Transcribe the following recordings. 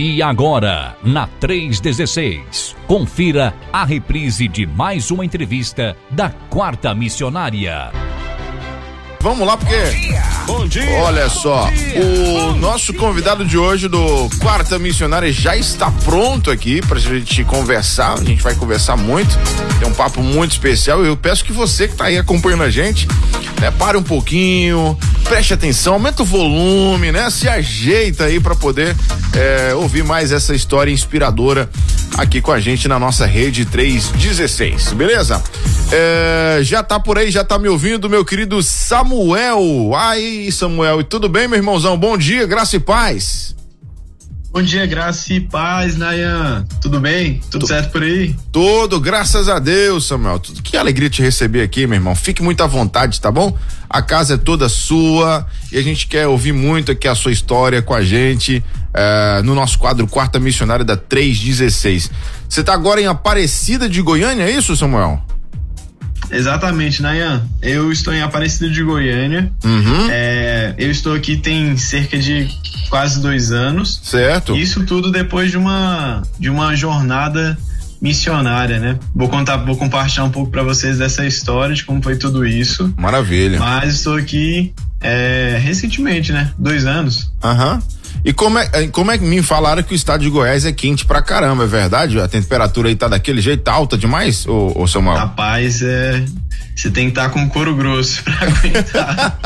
E agora, na 316, confira a reprise de mais uma entrevista da Quarta Missionária. Vamos lá, porque... Bom dia! Olha só, o nosso convidado de hoje do Quarta Missionária já está pronto aqui pra gente conversar, a gente vai conversar muito, tem um papo muito especial. Eu peço que você que tá aí acompanhando a gente, né, pare um pouquinho, preste atenção, aumenta o volume, né, se ajeita aí pra poder ouvir mais essa história inspiradora aqui com a gente na nossa Rede 316, beleza? Já tá por aí, já tá me ouvindo, meu querido Samuel. Ai, Samuel, tudo bem, meu irmãozão? Bom dia, graça e paz. Bom dia, graça e paz, Nayan. Tudo bem? Tudo certo por aí? Tudo, graças a Deus, Samuel. Que alegria te receber aqui, meu irmão. Fique muito à vontade, tá bom? A casa é toda sua e a gente quer ouvir muito aqui a sua história com a gente no nosso quadro Quarta Missionária da 316. Você tá agora em Aparecida de Goiânia, é isso, Samuel? Exatamente, Nayan. Eu estou em Aparecida de Goiânia. Uhum. Eu estou aqui tem cerca de quase 2 anos. Certo. Isso tudo depois de uma jornada missionária, né? Vou compartilhar um pouco para vocês dessa história, de como foi tudo isso. Maravilha. Mas estou aqui recentemente, né? 2 anos. Aham. Uhum. E como é que me falaram que o estado de Goiás é quente pra caramba, é verdade? A temperatura aí tá daquele jeito, tá alta demais, ô Samuel? Rapaz, você tem que estar com couro grosso pra aguentar.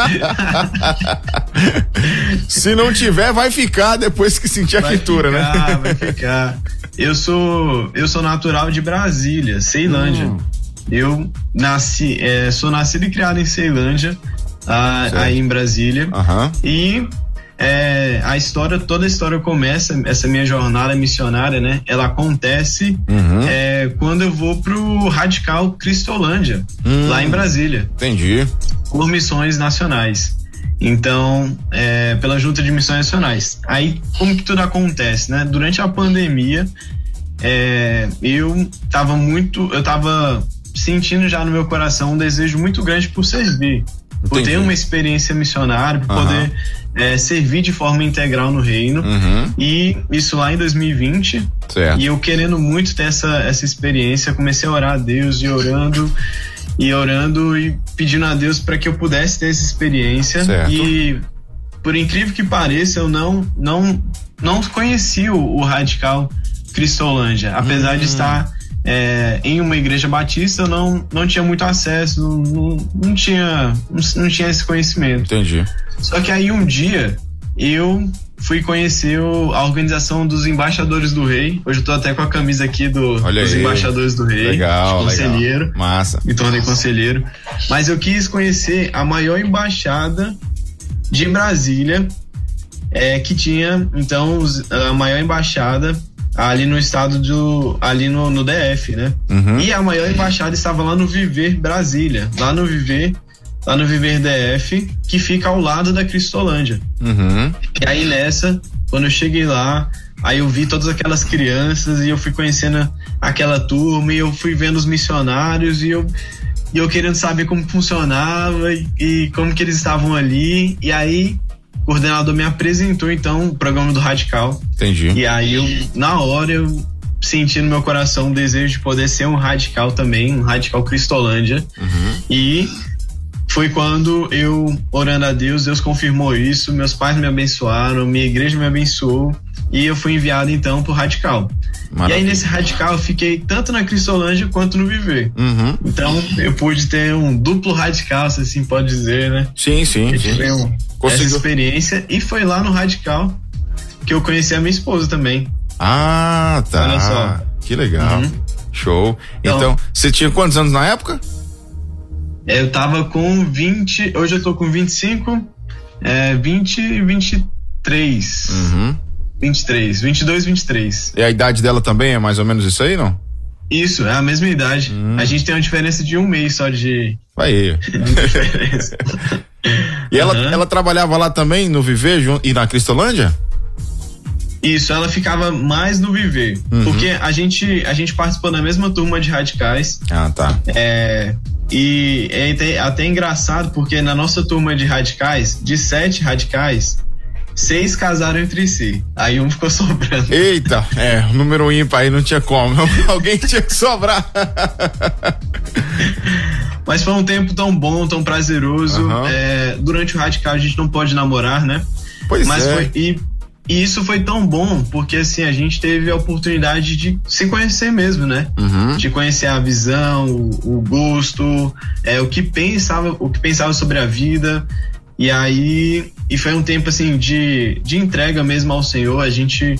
Se não tiver, vai ficar depois que sentir a fritura, né? Vai ficar. Eu sou natural de Brasília, Ceilândia. Eu sou nascido e criado em Ceilândia, aí em Brasília. Uhum. E... toda a história começa, essa minha jornada missionária, né? Ela acontece quando eu vou pro Radical Cristolândia, lá em Brasília. Entendi. Por missões nacionais. Então, pela Junta de Missões Nacionais. Aí, como que tudo acontece, né? Durante a pandemia, eu tava sentindo já no meu coração um desejo muito grande por servir. Por ter uma experiência missionária, por poder servir de forma integral no reino. E isso lá em 2020. Certo. E eu querendo muito ter essa experiência, comecei a orar a Deus e orando e pedindo a Deus para que eu pudesse ter essa experiência. Certo. E por incrível que pareça, eu não conheci o Radical Cristolândia, apesar de estar em uma igreja batista, eu não tinha muito acesso, não tinha esse conhecimento. Entendi. Só que aí um dia eu fui conhecer a organização dos Embaixadores do Rei. Hoje eu tô até com a camisa aqui dos Embaixadores do Rei. Legal, conselheiro. Legal. Massa. Me tornei conselheiro. Mas eu quis conhecer a maior embaixada de Brasília, que tinha, então, a maior embaixada ali no estado no DF, né? E a maior embaixada estava lá no Viver Brasília, lá no Viver DF, que fica ao lado da Cristolândia. E aí nessa, quando eu cheguei lá, aí eu vi todas aquelas crianças e eu fui conhecendo aquela turma e eu fui vendo os missionários e eu querendo saber como funcionava e como que eles estavam ali. E aí o coordenador me apresentou, então, o programa do Radical. Entendi. E aí, na hora, eu senti no meu coração o desejo de poder ser um Radical também, um Radical Cristolândia. E foi quando eu, orando a Deus, Deus confirmou isso, meus pais me abençoaram, minha igreja me abençoou, e eu fui enviado, então, pro Radical. Maravilha. E aí, nesse Radical, eu fiquei tanto na Cristolândia quanto no Viver. Então, eu pude ter um duplo Radical, se assim pode dizer, né? Sim. Essa experiência, e foi lá no Radical que eu conheci a minha esposa também. Ah, tá. Olha só. Que legal. Show. Então, você tinha quantos anos na época? Eu tava com 20, hoje eu tô com 25, 20, 23. 22, 23. E a idade dela também é mais ou menos isso aí, não? Isso, é a mesma idade. A gente tem uma diferença de um mês só de... Aí. Diferença. E ela trabalhava lá também no Viver e na Cristolândia? Isso, ela ficava mais no Viver, porque a gente participou da mesma turma de radicais. Ah, tá. E é até engraçado porque na nossa turma de radicais, de 7 radicais, 6 casaram entre si, aí um ficou sobrando. Eita, número ímpar aí não tinha como, alguém tinha que sobrar. Mas foi um tempo tão bom, tão prazeroso. Uhum. Durante o Radical a gente não pode namorar, né? Pois mas é. E isso foi tão bom, porque assim, a gente teve a oportunidade de se conhecer mesmo, né? Uhum. De conhecer a visão, o gosto, o que pensava sobre a vida. E aí, foi um tempo assim de entrega mesmo ao Senhor. A gente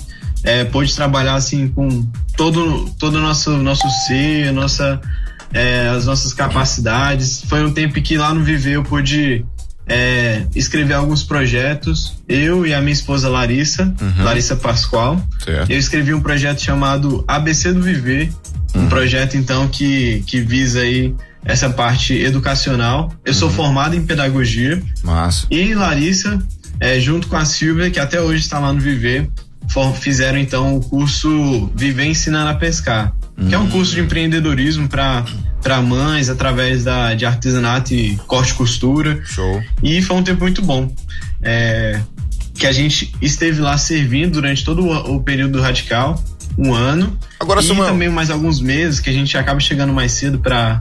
pôde trabalhar assim com todo o nosso ser, as nossas capacidades. Foi um tempo que lá no Viver eu pude escrever alguns projetos, eu e a minha esposa Larissa, uhum. Larissa Pascoal. Certo. Eu escrevi um projeto chamado ABC do Viver, uhum. Um projeto então que visa aí essa parte educacional. Eu sou formado em pedagogia. Massa. E Larissa, junto com a Silvia, que até hoje está lá no Viver, fizeram então o curso Viver Ensinando a Pescar, que é um curso de empreendedorismo para mães através de artesanato e corte e costura. Show. E foi um tempo muito bom, que a gente esteve lá servindo durante todo o período do Radical, um ano. Agora, e também mais alguns meses que a gente acaba chegando mais cedo para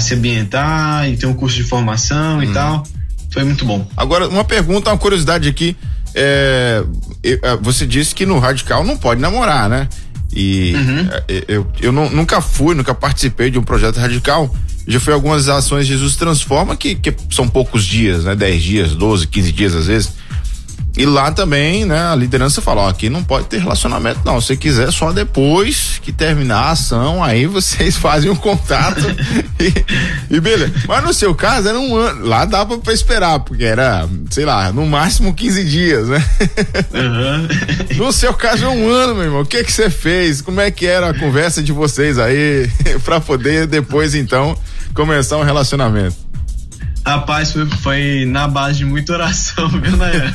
se ambientar e ter um curso de formação e tal. Foi muito bom. Agora, uma pergunta, uma curiosidade aqui, você disse que no Radical não pode namorar, né? E uhum. eu nunca participei de um projeto Radical. Já fui algumas ações Jesus Transforma, que são poucos dias, né? 10 dias, 12, 15 dias às vezes. E lá também, né, a liderança fala, aqui não pode ter relacionamento não, se quiser só depois que terminar a ação, aí vocês fazem um contato e beleza. Mas no seu caso era um ano, lá dava pra esperar, porque era, sei lá, no máximo 15 dias, né? Uhum. No seu caso é um ano, meu irmão, o que que você fez? Como é que era a conversa de vocês aí, pra poder depois então começar um relacionamento? Rapaz, foi na base de muita oração, viu, Nayan?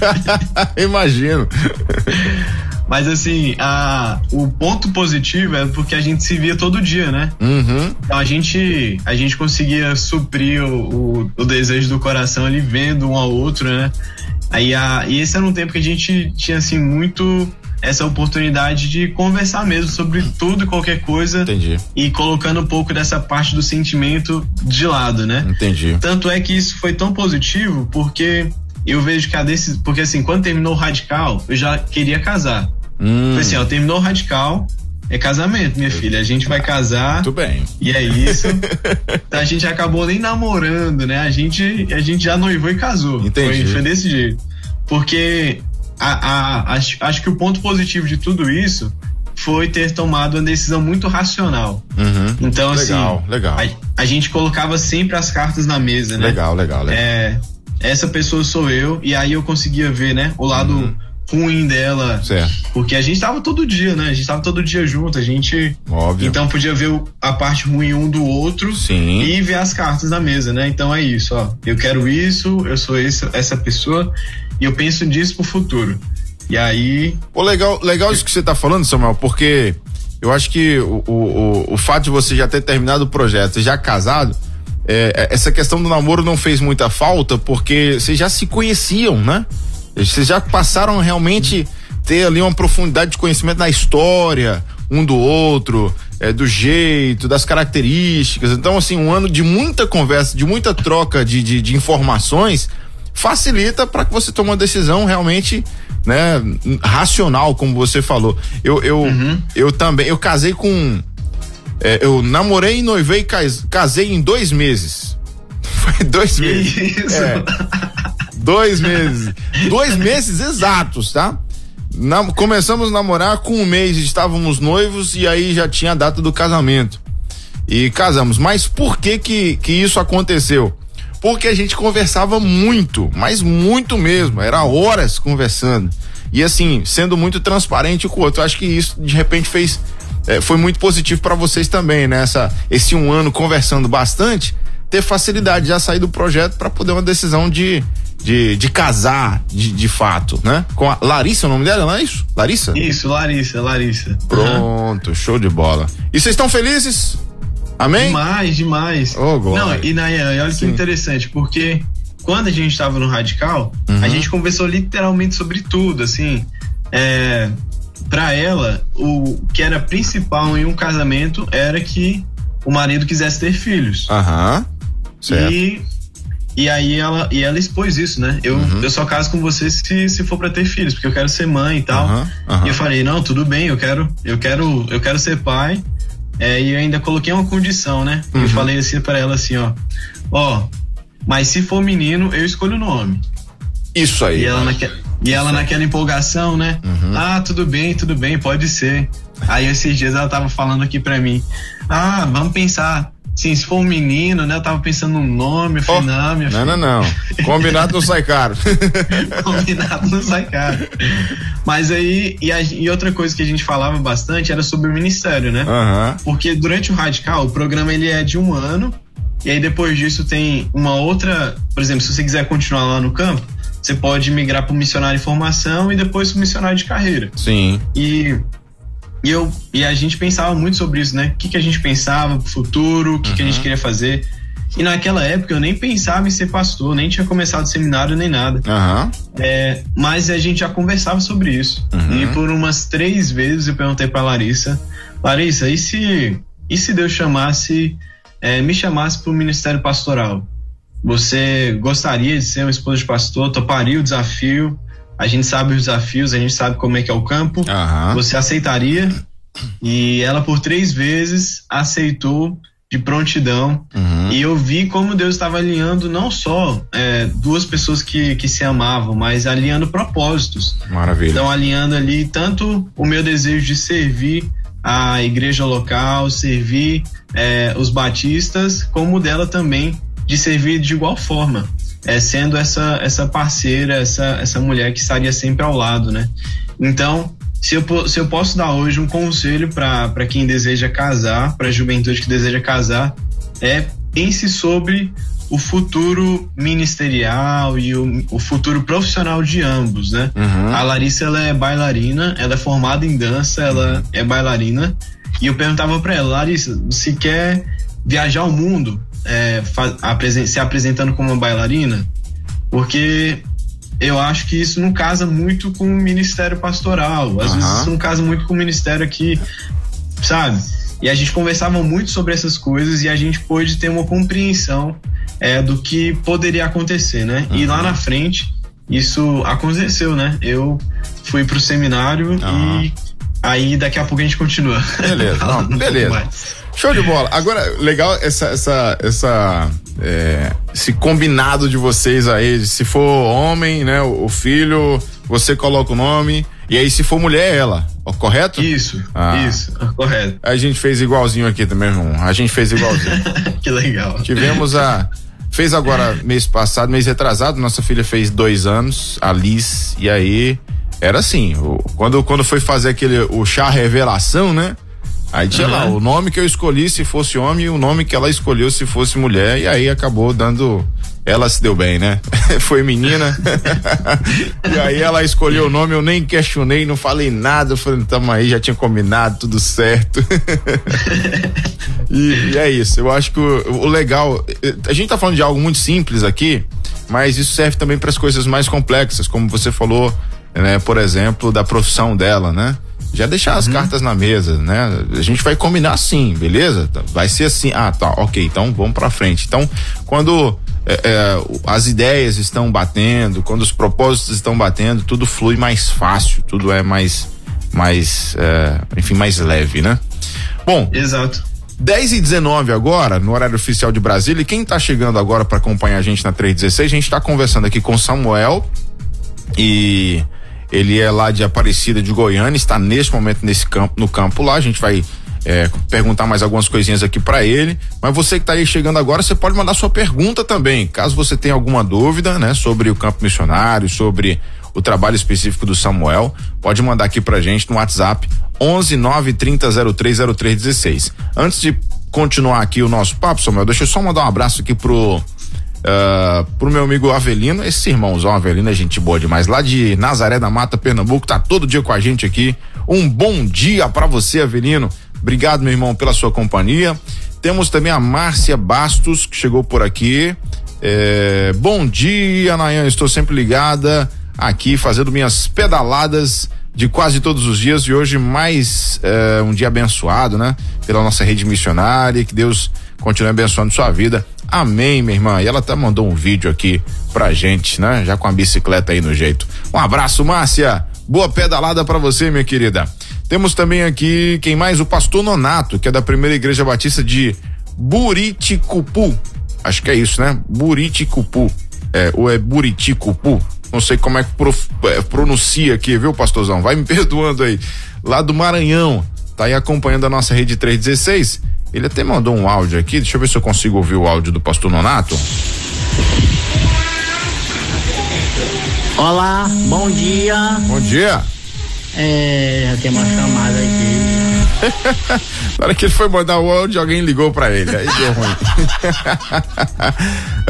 Imagino. Mas assim, o ponto positivo é porque a gente se via todo dia, né? Uhum. Então a gente conseguia suprir o desejo do coração ali, vendo um ao outro, né? Aí e esse era um tempo que a gente tinha assim muito essa oportunidade de conversar mesmo sobre tudo e qualquer coisa. Entendi. E colocando um pouco dessa parte do sentimento de lado, né? Entendi. Tanto é que isso foi tão positivo, porque eu vejo que porque assim, quando terminou o Radical, eu já queria casar. Foi assim, ó, terminou o Radical, é casamento, minha filha, a gente vai casar. Muito bem. E é isso. Então a gente acabou nem namorando, né? A gente já noivou e casou. Entendi. Foi desse jeito. Porque acho que o ponto positivo de tudo isso foi ter tomado uma decisão muito racional. Uhum. Então, assim, legal. A gente colocava sempre as cartas na mesa, né? Legal. Essa pessoa sou eu, e aí eu conseguia ver, né, o lado ruim dela. Certo. Porque a gente tava todo dia, né? A gente tava todo dia junto, a gente... Óbvio. Então podia ver a parte ruim um do outro. Sim. E ver as cartas na mesa, né? Então é isso, ó. Eu quero isso, eu sou essa pessoa, e eu penso nisso pro futuro. E aí... Pô, legal isso que você tá falando, Samuel, porque eu acho que o fato de você já ter terminado o projeto, já casado, essa questão do namoro não fez muita falta, porque vocês já se conheciam, né? Vocês já passaram a realmente ter ali uma profundidade de conhecimento na história, um do outro, do jeito, das características. Então, assim, um ano de muita conversa, de muita troca de informações, facilita para que você tome uma decisão realmente, né, racional, como você falou. Eu também, eu casei com... eu namorei, noivei e casei em 2 meses. Foi 2 meses. Isso. 2 meses. 2 meses exatos, tá? Começamos a namorar com 1 mês, estávamos noivos e aí já tinha a data do casamento. E casamos. Mas por que isso aconteceu? Porque a gente conversava muito, mas muito mesmo. Era horas conversando. E assim, sendo muito transparente com o outro. Acho que isso, de repente, foi muito positivo para vocês também, né? Esse um ano conversando bastante, ter facilidade já sair do projeto para poder uma decisão de casar de fato, né? Com a Larissa, o nome dela, não é isso? Larissa? Isso, Larissa. Pronto, uhum. Show de bola. E vocês estão felizes? Amém? Demais. Oh, glória. Não, e Nayan, olha que interessante, porque quando a gente estava no Radical, a gente conversou literalmente sobre tudo, assim. Pra ela, o que era principal em um casamento era que o marido quisesse ter filhos. Certo. E aí ela expôs isso, né? Eu só caso com você se for pra ter filhos, porque eu quero ser mãe e tal. E eu falei, não, tudo bem, eu quero ser pai. E eu ainda coloquei uma condição, né? Eu falei assim pra ela assim, ó, mas se for menino, eu escolho o nome. Isso aí. E ela naquela empolgação, né? Ah, tudo bem, pode ser. Aí esses dias ela tava falando aqui pra mim, vamos pensar, sim, se for um menino, né? Eu tava pensando no nome, eu falei, não. Combinado não sai caro. Combinado não sai caro. Mas aí, e outra coisa que a gente falava bastante era sobre o ministério, né? Porque durante o Radical, o programa ele é de um ano, e aí depois disso tem uma outra, por exemplo, se você quiser continuar lá no campo, você pode migrar pro missionário em formação e depois pro missionário de carreira. Sim. E a gente pensava muito sobre isso, né? O que a gente pensava pro futuro, o que a gente queria fazer. E naquela época eu nem pensava em ser pastor, nem tinha começado o seminário nem nada. Mas a gente já conversava sobre isso. E por umas 3 vezes eu perguntei pra Larissa, e se Deus me chamasse pro ministério pastoral? Você gostaria de ser uma esposa de pastor? Toparia o desafio? A gente sabe os desafios, a gente sabe como é que é o campo. Você aceitaria? E ela por 3 vezes aceitou de prontidão. E eu vi como Deus estava alinhando não só 2 pessoas que se amavam, mas alinhando propósitos. Maravilha. Então alinhando ali tanto o meu desejo de servir a igreja local, servir os batistas, como o dela também de servir de igual forma. Sendo essa parceira, essa mulher que estaria sempre ao lado, né? Então, se eu posso dar hoje um conselho para quem deseja casar, para a juventude que deseja casar, pense sobre o futuro ministerial e o futuro profissional de ambos, né? A Larissa, ela é bailarina, ela é formada em dança, ela é bailarina, e eu perguntava para ela, Larissa, você quer viajar o mundo? Se apresentando como uma bailarina, porque eu acho que isso não casa muito com o ministério pastoral, às vezes isso não casa muito com o ministério aqui, sabe? E a gente conversava muito sobre essas coisas e a gente pôde ter uma compreensão do que poderia acontecer, né? E lá na frente isso aconteceu, né? Eu fui pro seminário e aí daqui a pouco a gente continua. Beleza, beleza. Show de bola. Agora, legal esse combinado de vocês aí, se for homem, né, o filho, você coloca o nome, e aí se for mulher, ela, correto? Isso, correto. A gente fez igualzinho aqui também, irmão, Que legal. Tivemos fez agora mês retrasado, nossa filha fez 2 anos, a Liz, e aí era assim, quando foi fazer o chá revelação, né? Aí tinha lá, o nome que eu escolhi se fosse homem e o nome que ela escolheu se fosse mulher, e aí acabou dando, ela se deu bem, né? Foi menina, e aí ela escolheu o nome, eu nem questionei, não falei nada, eu falei, tamo aí, já tinha combinado, tudo certo. e é isso, eu acho que o legal, a gente tá falando de algo muito simples aqui, mas isso serve também para as coisas mais complexas, como você falou, né, por exemplo, da profissão dela, né? Já deixar as cartas na mesa, né? A gente vai combinar assim, beleza? Vai ser assim, tá, ok, então vamos pra frente. Então, quando as ideias estão batendo, quando os propósitos estão batendo, tudo flui mais fácil, tudo é mais leve, né? Bom, exato. 10h19 agora, no horário oficial de Brasília, e quem tá chegando agora para acompanhar a gente na 316, a gente tá conversando aqui com Samuel, e ele é lá de Aparecida de Goiânia, está neste momento no campo lá. A gente vai perguntar mais algumas coisinhas aqui para ele, mas você que tá aí chegando agora, você pode mandar sua pergunta também, caso você tenha alguma dúvida, né, sobre o campo missionário, sobre o trabalho específico do Samuel, pode mandar aqui pra gente no WhatsApp 11 930 030316. Antes de continuar aqui o nosso papo, Samuel, deixa eu só mandar um abraço aqui pro meu amigo Avelino, esse irmãozão Avelino é gente boa demais, lá de Nazaré da Mata, Pernambuco, tá todo dia com a gente aqui. Um bom dia pra você, Avelino, obrigado, meu irmão, pela sua companhia. Temos também a Márcia Bastos, que chegou por aqui, Bom dia, Nayan, estou sempre ligada aqui fazendo minhas pedaladas de quase todos os dias e hoje mais um dia abençoado, né? Pela nossa rede missionária, que Deus continue abençoando sua vida. Amém, minha irmã. E ela mandou um vídeo aqui pra gente, né? Já com a bicicleta aí no jeito. Um abraço, Márcia. Boa pedalada pra você, minha querida. Temos também aqui, quem mais? O pastor Nonato, que é da primeira igreja batista de Buriticupu. Acho que é isso, né? Buriticupu. Ou é Buriticupu? Não sei como é que pronuncia aqui, viu, pastorzão? Vai me perdoando aí. Lá do Maranhão. Tá aí acompanhando a nossa Rede 316. Ele até mandou um áudio aqui. Deixa eu ver se eu consigo ouvir o áudio do pastor Nonato. Olá, bom dia. Bom dia. Já tem uma chamada aqui. Na hora que ele foi mandar o áudio, alguém ligou pra ele. Aí deu ruim.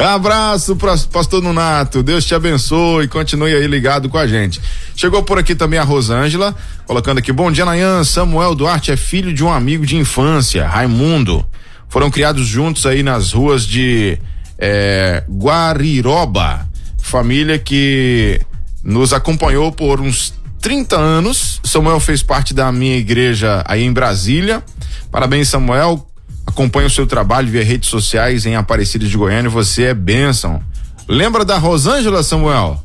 Abraço para pastor Nonato. Deus te abençoe. Continue aí ligado com a gente. Chegou por aqui também a Rosângela, colocando aqui: bom dia, Nayan. Samuel Duarte é filho de um amigo de infância, Raimundo. Foram criados juntos aí nas ruas de Guariroba. Família que nos acompanhou por uns 30 anos. Samuel fez parte da minha igreja aí em Brasília. Parabéns, Samuel. Acompanho o seu trabalho via redes sociais em Aparecida de Goiânia. Você é bênção. Lembra da Rosângela, Samuel?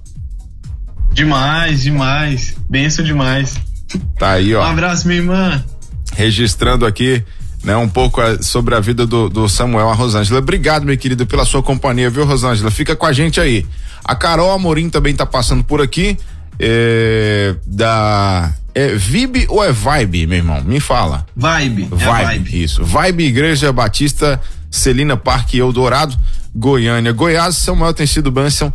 Demais, demais. Bênção demais. Tá aí, ó. Um abraço, minha irmã. Registrando aqui, né, um pouco sobre a vida do Samuel, a Rosângela. Obrigado, meu querido, pela sua companhia, viu, Rosângela? Fica com a gente aí. A Carol Amorim também tá passando por aqui. É Vibe ou é Vibe, meu irmão? Me fala. Vibe. Isso. Vibe Igreja Batista, Celina Parque, Eldorado, Goiânia, Goiás. Samuel tem sido bênção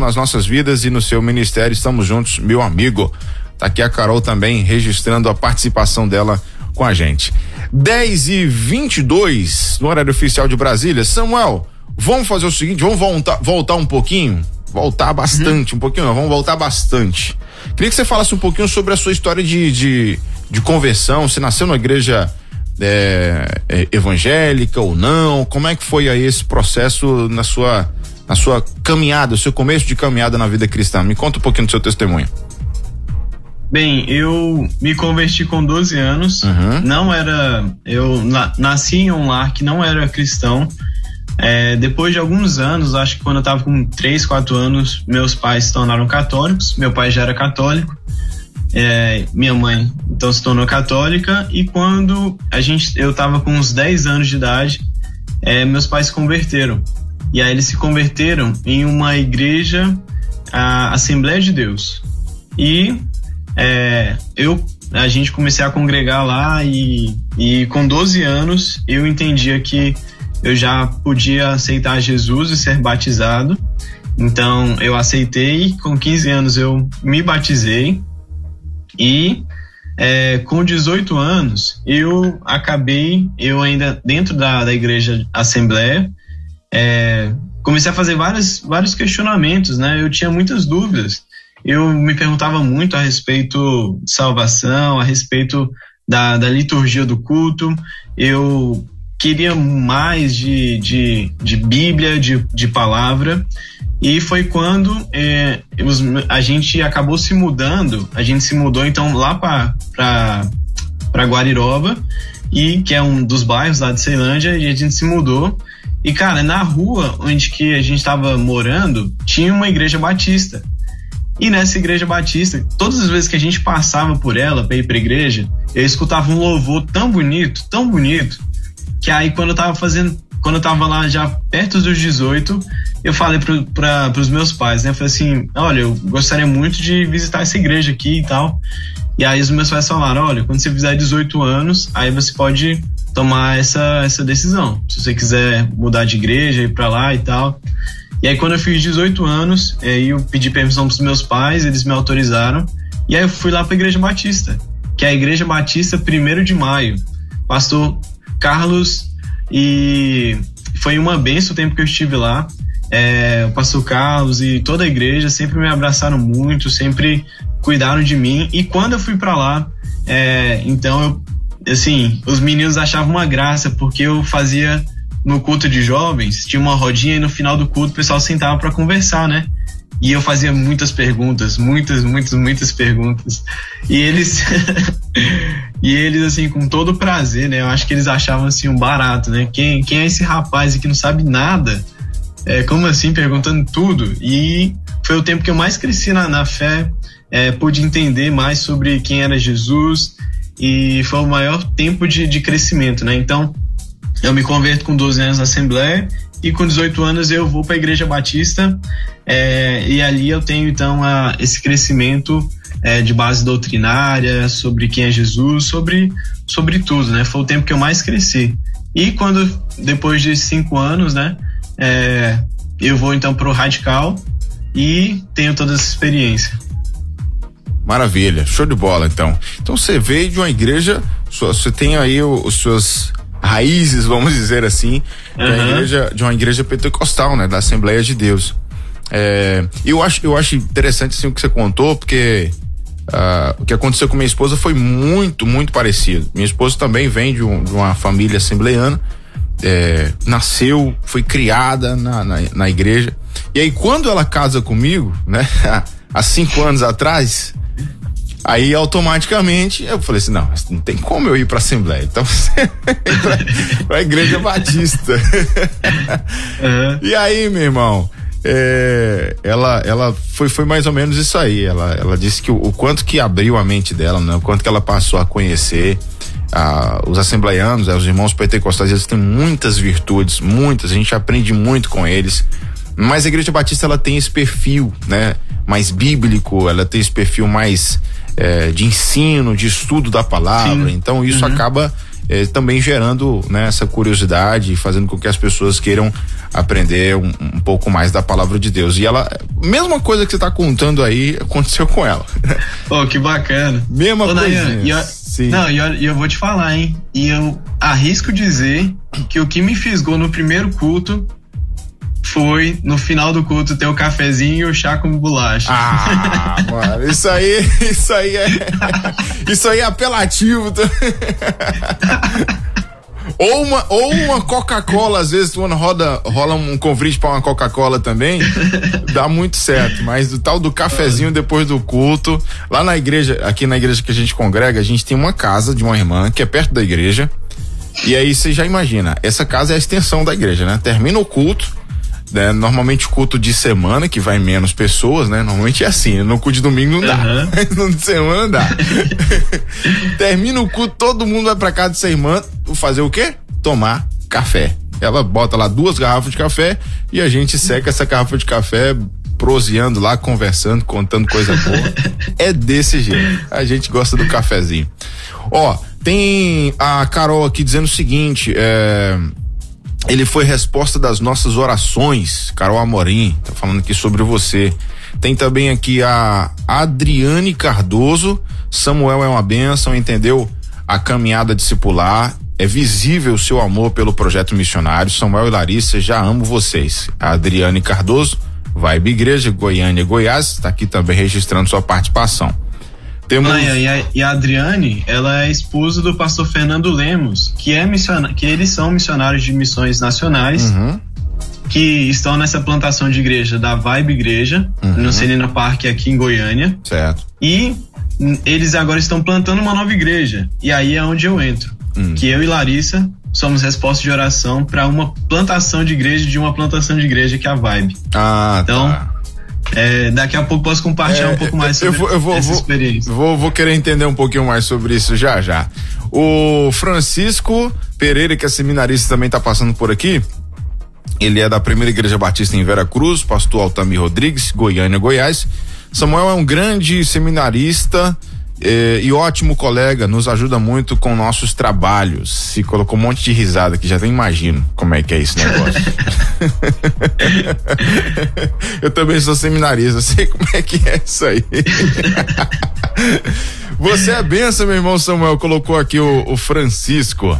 nas nossas vidas e no seu ministério. Estamos juntos, meu amigo. Tá aqui a Carol também registrando a participação dela com a gente. 10h22 no horário oficial de Brasília. Samuel, vamos fazer o seguinte, vamos voltar um pouquinho? Voltar bastante, um pouquinho não, vamos voltar bastante. Queria que você falasse um pouquinho sobre a sua história de conversão. Você nasceu numa igreja evangélica ou não? Como é que foi aí esse processo na sua caminhada, o seu começo de caminhada na vida cristã? Me conta um pouquinho do seu testemunho. Bem, eu me converti com 12 anos. Não era, eu nasci em um lar que não era cristão. Depois de alguns anos, acho que quando eu tava com 3, 4 anos, meus pais se tornaram católicos. Meu pai já era católico, minha mãe então se tornou católica. E quando eu tava com uns 10 anos de idade, meus pais se converteram. E aí eles se converteram em uma igreja, a Assembleia de Deus. E a gente comecei a congregar lá e com 12 anos eu entendia que eu já podia aceitar Jesus e ser batizado. Então eu aceitei, com 15 anos eu me batizei e com 18 anos eu ainda dentro da igreja Assembleia, comecei a fazer vários questionamentos, né? Eu tinha muitas dúvidas, eu me perguntava muito a respeito de salvação, a respeito da liturgia do culto. Eu queria mais de Bíblia, de palavra. E foi quando a gente acabou se mudando. A gente se mudou então lá para Guariroba, e que é um dos bairros lá de Ceilândia, e a gente se mudou. E cara, na rua onde que a gente estava morando tinha uma igreja batista. E nessa igreja batista, todas as vezes que a gente passava por ela para ir para a igreja, eu escutava um louvor tão bonito, tão bonito, que aí quando eu tava lá já perto dos 18, eu falei pros meus pais, né? Eu falei assim: olha, eu gostaria muito de visitar essa igreja aqui e tal. E aí os meus pais falaram: olha, quando você fizer 18 anos, aí você pode tomar essa decisão, se você quiser mudar de igreja, ir pra lá e tal. E aí quando eu fiz 18 anos, aí eu pedi permissão pros meus pais, eles me autorizaram. E aí eu fui lá pra Igreja Batista, que é a Igreja Batista 1º de Maio. Pastor Carlos, e foi uma benção o tempo que eu estive lá. O pastor Carlos e toda a igreja sempre me abraçaram muito, sempre cuidaram de mim. E quando eu fui pra lá, então os meninos achavam uma graça, porque eu fazia no culto de jovens, tinha uma rodinha e no final do culto o pessoal sentava para conversar, né? E eu fazia muitas perguntas, muitas perguntas. E eles, assim, com todo prazer, né? Eu acho que eles achavam, assim, um barato, né? Quem é esse rapaz aqui que não sabe nada? É, como assim? Perguntando tudo. E foi o tempo que eu mais cresci na fé, pude entender mais sobre quem era Jesus, e foi o maior tempo de crescimento, né? Então, eu me converto com 12 anos na Assembleia, e com 18 anos eu vou para a Igreja Batista, e ali eu tenho então esse crescimento de base doutrinária, sobre quem é Jesus, sobre tudo, né? Foi o tempo que eu mais cresci. E quando, depois de 5 anos, né, eu vou então para o Radical e tenho toda essa experiência. Maravilha, show de bola então. Então você veio de uma igreja, você tem aí as suas raízes, vamos dizer assim, de uma igreja pentecostal, né, da Assembleia de Deus. Eu acho interessante assim, o que você contou, porque o que aconteceu com minha esposa foi muito parecido. Minha esposa também vem de uma família assembleiana, nasceu, foi criada na igreja. E aí quando ela casa comigo, né, há 5 anos atrás, aí automaticamente eu falei assim, não tem como eu ir pra Assembleia, então você pra Igreja Batista. Uhum. E aí, meu irmão, ela foi mais ou menos isso aí, ela disse que o quanto que abriu a mente dela, né? O quanto que ela passou a conhecer os assembleianos, os irmãos pentecostais, eles têm muitas virtudes, a gente aprende muito com eles. Mas a Igreja Batista, ela tem esse perfil, né, mais bíblico, ela tem esse perfil mais de ensino, de estudo da palavra. Sim. Então isso acaba também gerando, né, essa curiosidade, fazendo com que as pessoas queiram aprender um pouco mais da palavra de Deus. E ela, mesma coisa que você tá contando aí, aconteceu com ela. Oh, que bacana. Mesma coisa. Não, e eu vou te falar, hein, e eu arrisco dizer que o que me fisgou no primeiro culto foi, no final do culto, ter o cafezinho e o chá com bolacha. Ah, mano, isso aí é apelativo. Ou uma Coca-Cola, às vezes rola um convite pra uma Coca-Cola também, dá muito certo, mas o tal do cafezinho depois do culto, lá na igreja, aqui na igreja que a gente congrega, a gente tem uma casa de uma irmã que é perto da igreja, e aí você já imagina, essa casa é a extensão da igreja, né? Termina o culto, né? Normalmente culto de semana, que vai menos pessoas, né? Normalmente é assim, no culto de domingo não dá, no de semana dá. Termina o culto, todo mundo vai pra casa dessa irmã fazer o quê? Tomar café. Ela bota lá 2 garrafas de café e a gente seca essa garrafa de café, proseando lá, conversando, contando coisa boa. É desse jeito, a gente gosta do cafezinho. Ó, tem a Carol aqui dizendo o seguinte, ele foi resposta das nossas orações. Carol Amorim tá falando aqui sobre você. Tem também aqui a Adriane Cardoso. Samuel é uma bênção, entendeu? A caminhada discipular, é visível o seu amor pelo projeto missionário. Samuel e Larissa, já amo vocês. A Adriane Cardoso, Vibe Igreja, Goiânia, Goiás, está aqui também registrando sua participação. Temos... E a Adriane, ela é esposa do pastor Fernando Lemos, que eles são missionários de missões nacionais, que estão nessa plantação de igreja da Vibe Igreja, no Celina Park, aqui em Goiânia. Certo. E eles agora estão plantando uma nova igreja, e aí é onde eu entro, que eu e Larissa somos resposta de oração para uma plantação de igreja, que é a Vibe. Ah, então, tá. Daqui a pouco posso compartilhar um pouco mais sobre essa experiência. Vou querer entender um pouquinho mais sobre isso já já. O Francisco Pereira, que é seminarista, também está passando por aqui. Ele é da Primeira Igreja Batista em Vera Cruz, pastor Altamir Rodrigues, Goiânia, Goiás. Samuel é um grande seminarista e ótimo colega, nos ajuda muito com nossos trabalhos. E colocou um monte de risada aqui, já até imagino como é que é esse negócio. Eu também sou seminarista, sei como é que é isso aí. Você é benção, meu irmão Samuel, colocou aqui o Francisco.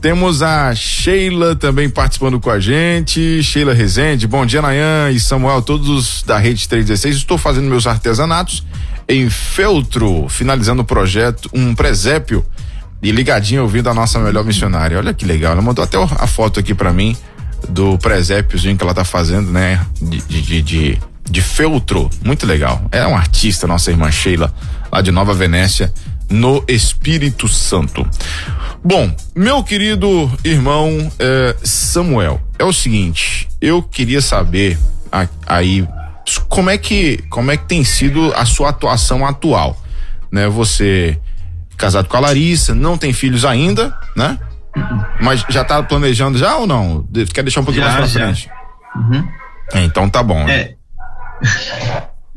Temos a Sheila também participando com a gente, Sheila Rezende. Bom dia, Nayan e Samuel, todos da Rede 316, estou fazendo meus artesanatos em feltro, finalizando o projeto, um presépio e ligadinho ouvindo a nossa melhor missionária. Olha que legal, ela mandou até a foto aqui pra mim do presépiozinho que ela tá fazendo, né? De feltro, muito legal. É um artista, nossa irmã Sheila, lá de Nova Venécia, no Espírito Santo. Bom, meu querido irmão Samuel, é o seguinte, eu queria saber aí como é que tem sido a sua atuação atual, né? Você casado com a Larissa, não tem filhos ainda, né? Mas já tá planejando já ou não? Quer deixar um pouquinho mais pra frente? Uhum. Então tá bom. Né?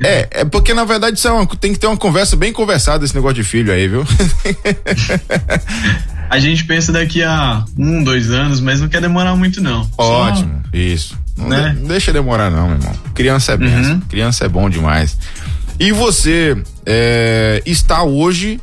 É porque na verdade isso tem que ter uma conversa bem conversada, esse negócio de filho aí, viu? A gente pensa daqui a 1, 2 anos, mas não quer demorar muito não. Ótimo, isso. Não, né? Não deixa demorar não, meu irmão. Criança é bênção, criança é bom demais. E você está hoje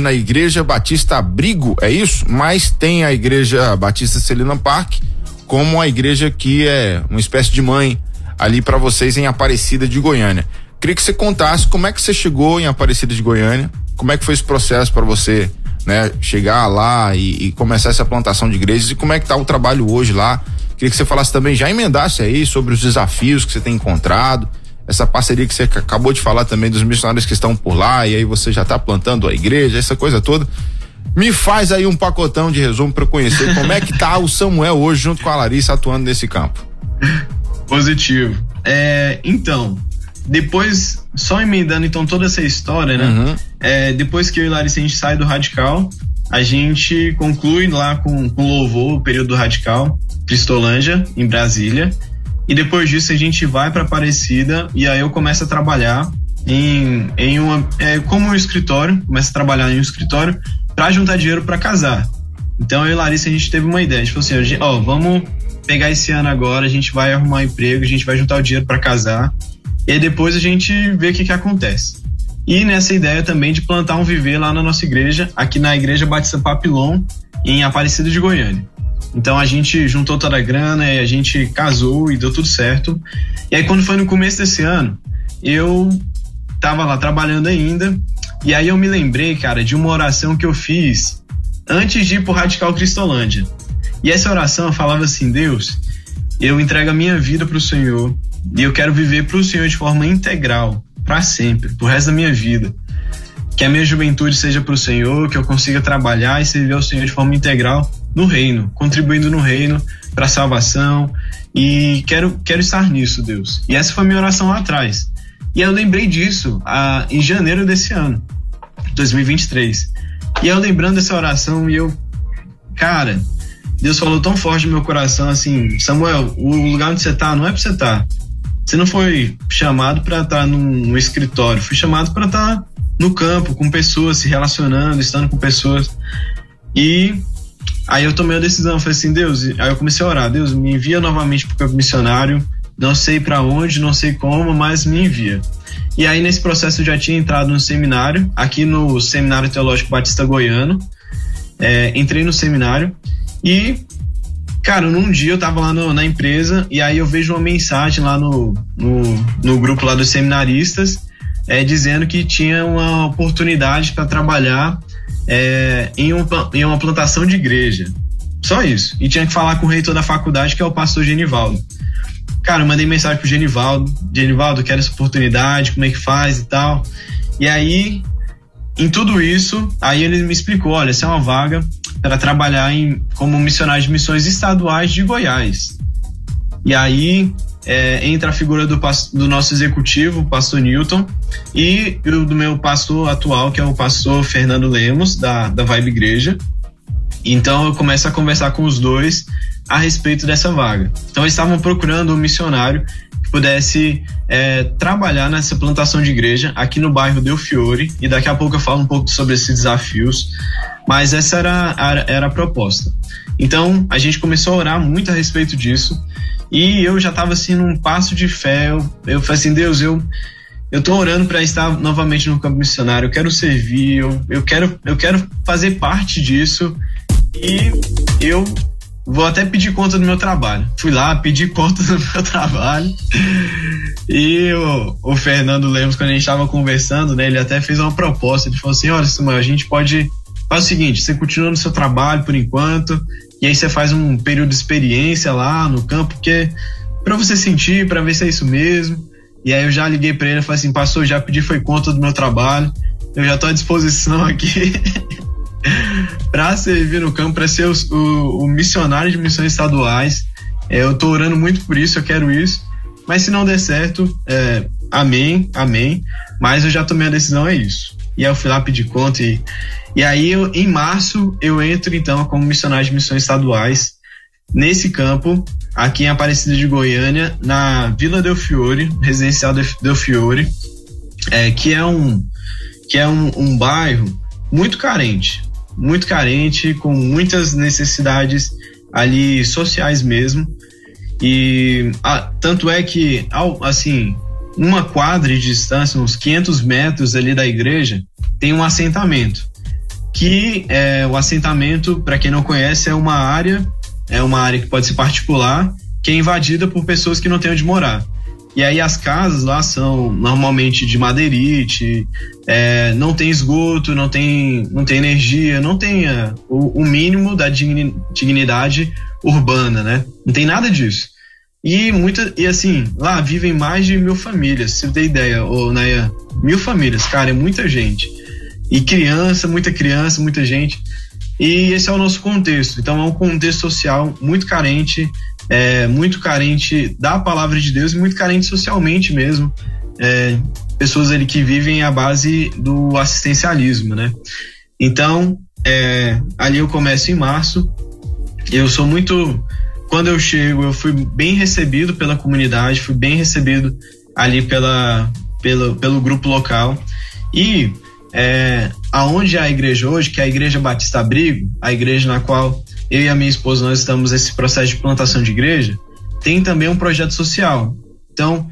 na Igreja Batista Abrigo, é isso? Mas tem a Igreja Batista Celina Parque como a igreja que é uma espécie de mãe ali para vocês em Aparecida de Goiânia. Queria que você contasse como é que você chegou em Aparecida de Goiânia, como é que foi esse processo para você, né, chegar lá e começar essa plantação de igrejas, e como é que tá o trabalho hoje lá. Queria que você falasse também, já emendasse aí sobre os desafios que você tem encontrado, essa parceria que você acabou de falar também dos missionários que estão por lá, e aí você já tá plantando a igreja, essa coisa toda. Me faz aí um pacotão de resumo para eu conhecer como é que tá o Samuel hoje junto com a Larissa atuando nesse campo. Positivo. Então, depois, só emendando então toda essa história, né? Uhum. Depois que eu e Larissa a gente sai do Radical, a gente conclui lá com louvor o período do Radical Cristolândia, em Brasília. E depois disso a gente vai para Aparecida, e aí eu começo a trabalhar em um escritório para juntar dinheiro para casar. Então eu e Larissa a gente teve uma ideia, a gente falou assim, ó, vamos pegar esse ano agora, a gente vai arrumar um emprego, a gente vai juntar o dinheiro para casar, e aí depois a gente vê o que acontece. E nessa ideia também de plantar um viver lá na nossa igreja, aqui na Igreja Batista Papilon, em Aparecida de Goiânia. Então a gente juntou toda a grana e a gente casou e deu tudo certo. E aí quando foi no começo desse ano, eu tava lá trabalhando ainda, e aí eu me lembrei, cara, de uma oração que eu fiz antes de ir pro Radical Cristolândia. E essa oração eu falava assim, Deus, eu entrego a minha vida pro Senhor, e eu quero viver pro Senhor de forma integral, para sempre, pro resto da minha vida. Que a minha juventude seja pro Senhor, que eu consiga trabalhar e servir ao Senhor de forma integral no reino, contribuindo no reino para a salvação, e quero estar nisso, Deus. E essa foi minha oração lá atrás. E eu lembrei disso em janeiro desse ano, 2023. E eu lembrando dessa oração, cara, Deus falou tão forte no meu coração, assim, Samuel, o lugar onde você tá não é para você estar. Você não foi chamado para estar num escritório, fui chamado para estar no campo, com pessoas, se relacionando, estando com pessoas. E aí eu tomei a decisão, falei assim, Deus, aí eu comecei a orar, Deus, me envia novamente pro campo missionário, não sei para onde, não sei como, mas me envia. E aí nesse processo eu já tinha entrado no seminário, aqui no Seminário Teológico Batista Goiano, entrei no seminário e, cara, num dia eu tava lá na empresa, e aí eu vejo uma mensagem lá no grupo lá dos seminaristas, dizendo que tinha uma oportunidade para trabalhar em uma plantação de igreja, só isso, e tinha que falar com o reitor da faculdade, que é o pastor Genivaldo. Cara, eu mandei mensagem pro Genivaldo, quero essa oportunidade, como é que faz e tal. E aí, em tudo isso, aí ele me explicou, olha, essa é uma vaga para trabalhar como missionário de missões estaduais de Goiás. E aí entra a figura do nosso executivo, o pastor Newton, e do meu pastor atual, que é o pastor Fernando Lemos, da Vibe Igreja. Então eu começo a conversar com os dois a respeito dessa vaga. Então eles estavam procurando um missionário que pudesse trabalhar nessa plantação de igreja aqui no bairro Del Fiore, e daqui a pouco eu falo um pouco sobre esses desafios, mas essa era a proposta. Então a gente começou a orar muito a respeito disso, e eu já estava assim num passo de fé. Eu falei assim, Deus, eu tô orando para estar novamente no campo missionário, eu quero servir, eu quero fazer parte disso. E eu vou até pedir conta do meu trabalho. Fui lá, pedi conta do meu trabalho. E o Fernando Lemos, quando a gente estava conversando, né, ele até fez uma proposta. Ele falou assim: olha, Samuel, a gente pode... Faz o seguinte, você continua no seu trabalho por enquanto, e aí você faz um período de experiência lá no campo, porque para você sentir, para ver se é isso mesmo. E aí eu já liguei para ele e falei assim: pastor, já pedi foi conta do meu trabalho, eu já tô à disposição aqui para servir no campo, para ser o missionário de missões estaduais. Eu tô orando muito por isso, eu quero isso, mas se não der certo, amém, mas eu já tomei a decisão, é isso. E aí eu fui lá pedir conta. E aí, em março, eu entro, então, como missionário de missões estaduais nesse campo, aqui em Aparecida de Goiânia, na Vila Del Fiore, Residencial Del Fiore, que é um bairro muito carente, com muitas necessidades ali sociais mesmo. E tanto é que, assim, uma quadra de distância, uns 500 metros ali da igreja, tem um assentamento, que o assentamento, para quem não conhece, é uma área que pode ser particular, que é invadida por pessoas que não têm onde morar. E aí as casas lá são normalmente de madeirite, não tem esgoto, não tem energia, não tem o mínimo da dignidade urbana, né? Não tem nada disso. E assim, lá vivem mais de 1.000 famílias, se você tem ideia, Nayan, 1.000 famílias, cara, é muita gente. E criança, muita gente. E esse é o nosso contexto. Então é um contexto social muito carente da palavra de Deus, muito carente socialmente mesmo. Pessoas ali que vivem à base do assistencialismo, né? Então, ali eu começo em março. Eu sou muito... Quando eu chego, eu fui bem recebido pela comunidade, fui bem recebido ali pelo grupo local. E aonde a igreja hoje, que é a Igreja Batista Abrigo, a igreja na qual eu e a minha esposa nós estamos nesse processo de plantação de igreja, tem também um projeto social. Então,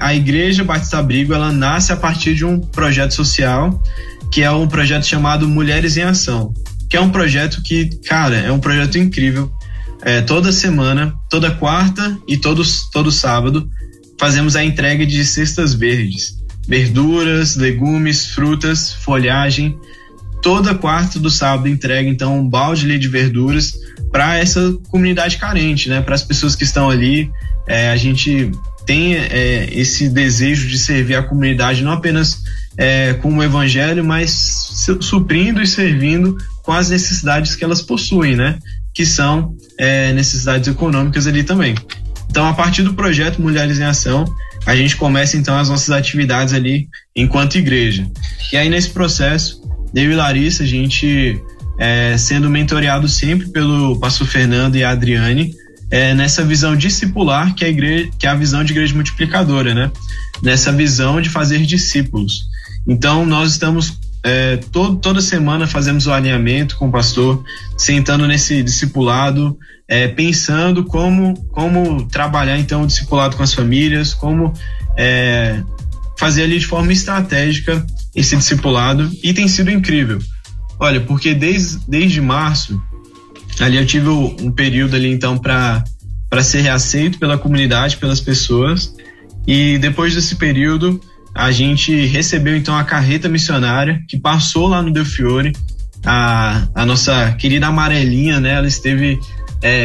a Igreja Batista Abrigo, ela nasce a partir de um projeto social, que é um projeto chamado Mulheres em Ação, que é um projeto que, cara, é um projeto incrível. Toda semana, toda quarta e todo sábado, fazemos a entrega de cestas verdes, verduras, legumes, frutas, folhagem. Toda quarta do sábado entrega, então, um balde de verduras para essa comunidade carente, né? Para as pessoas que estão ali. A gente tem esse desejo de servir a comunidade não apenas com o evangelho, mas suprindo e servindo com as necessidades que elas possuem, né? Que são necessidades econômicas ali também. Então, a partir do projeto Mulheres em Ação, a gente começa, então, as nossas atividades ali enquanto igreja. E aí, nesse processo, eu e Larissa, a gente sendo mentoreado sempre pelo pastor Fernando e a Adriane, nessa visão discipular, que é a visão de igreja multiplicadora, né? Nessa visão de fazer discípulos. Então, nós estamos... toda semana fazemos o alinhamento com o pastor, sentando nesse discipulado, pensando como trabalhar então o discipulado com as famílias, como fazer ali de forma estratégica esse discipulado, e tem sido incrível. Olha, porque desde março ali eu tive um período ali então para ser aceito pela comunidade, pelas pessoas, e depois desse período a gente recebeu, então, a carreta missionária, que passou lá no Del Fiore. A nossa querida Amarelinha, né? Ela esteve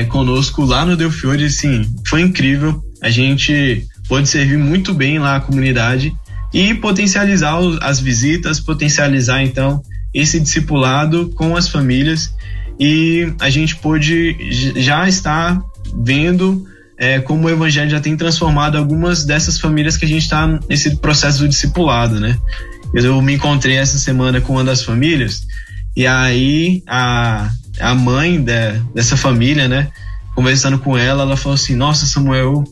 conosco lá no Del Fiore, assim, foi incrível. A gente pôde servir muito bem lá a comunidade e potencializar as visitas, potencializar, então, esse discipulado com as famílias. E a gente pôde já estar vendo... como o evangelho já tem transformado algumas dessas famílias que a gente está nesse processo do discipulado, né? Eu me encontrei essa semana com uma das famílias, e aí a mãe dessa família, né? Conversando com ela falou assim: nossa, Samuel,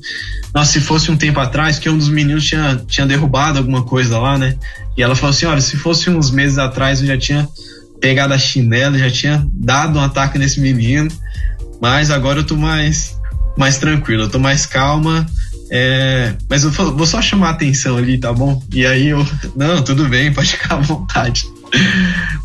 se fosse um tempo atrás, que um dos meninos tinha derrubado alguma coisa lá, né? E ela falou assim: olha, se fosse uns meses atrás eu já tinha pegado a chinela, já tinha dado um ataque nesse menino, mas agora eu tô mais tranquilo, eu tô mais calma, mas eu vou só chamar a atenção ali, tá bom? E aí tudo bem, pode ficar à vontade.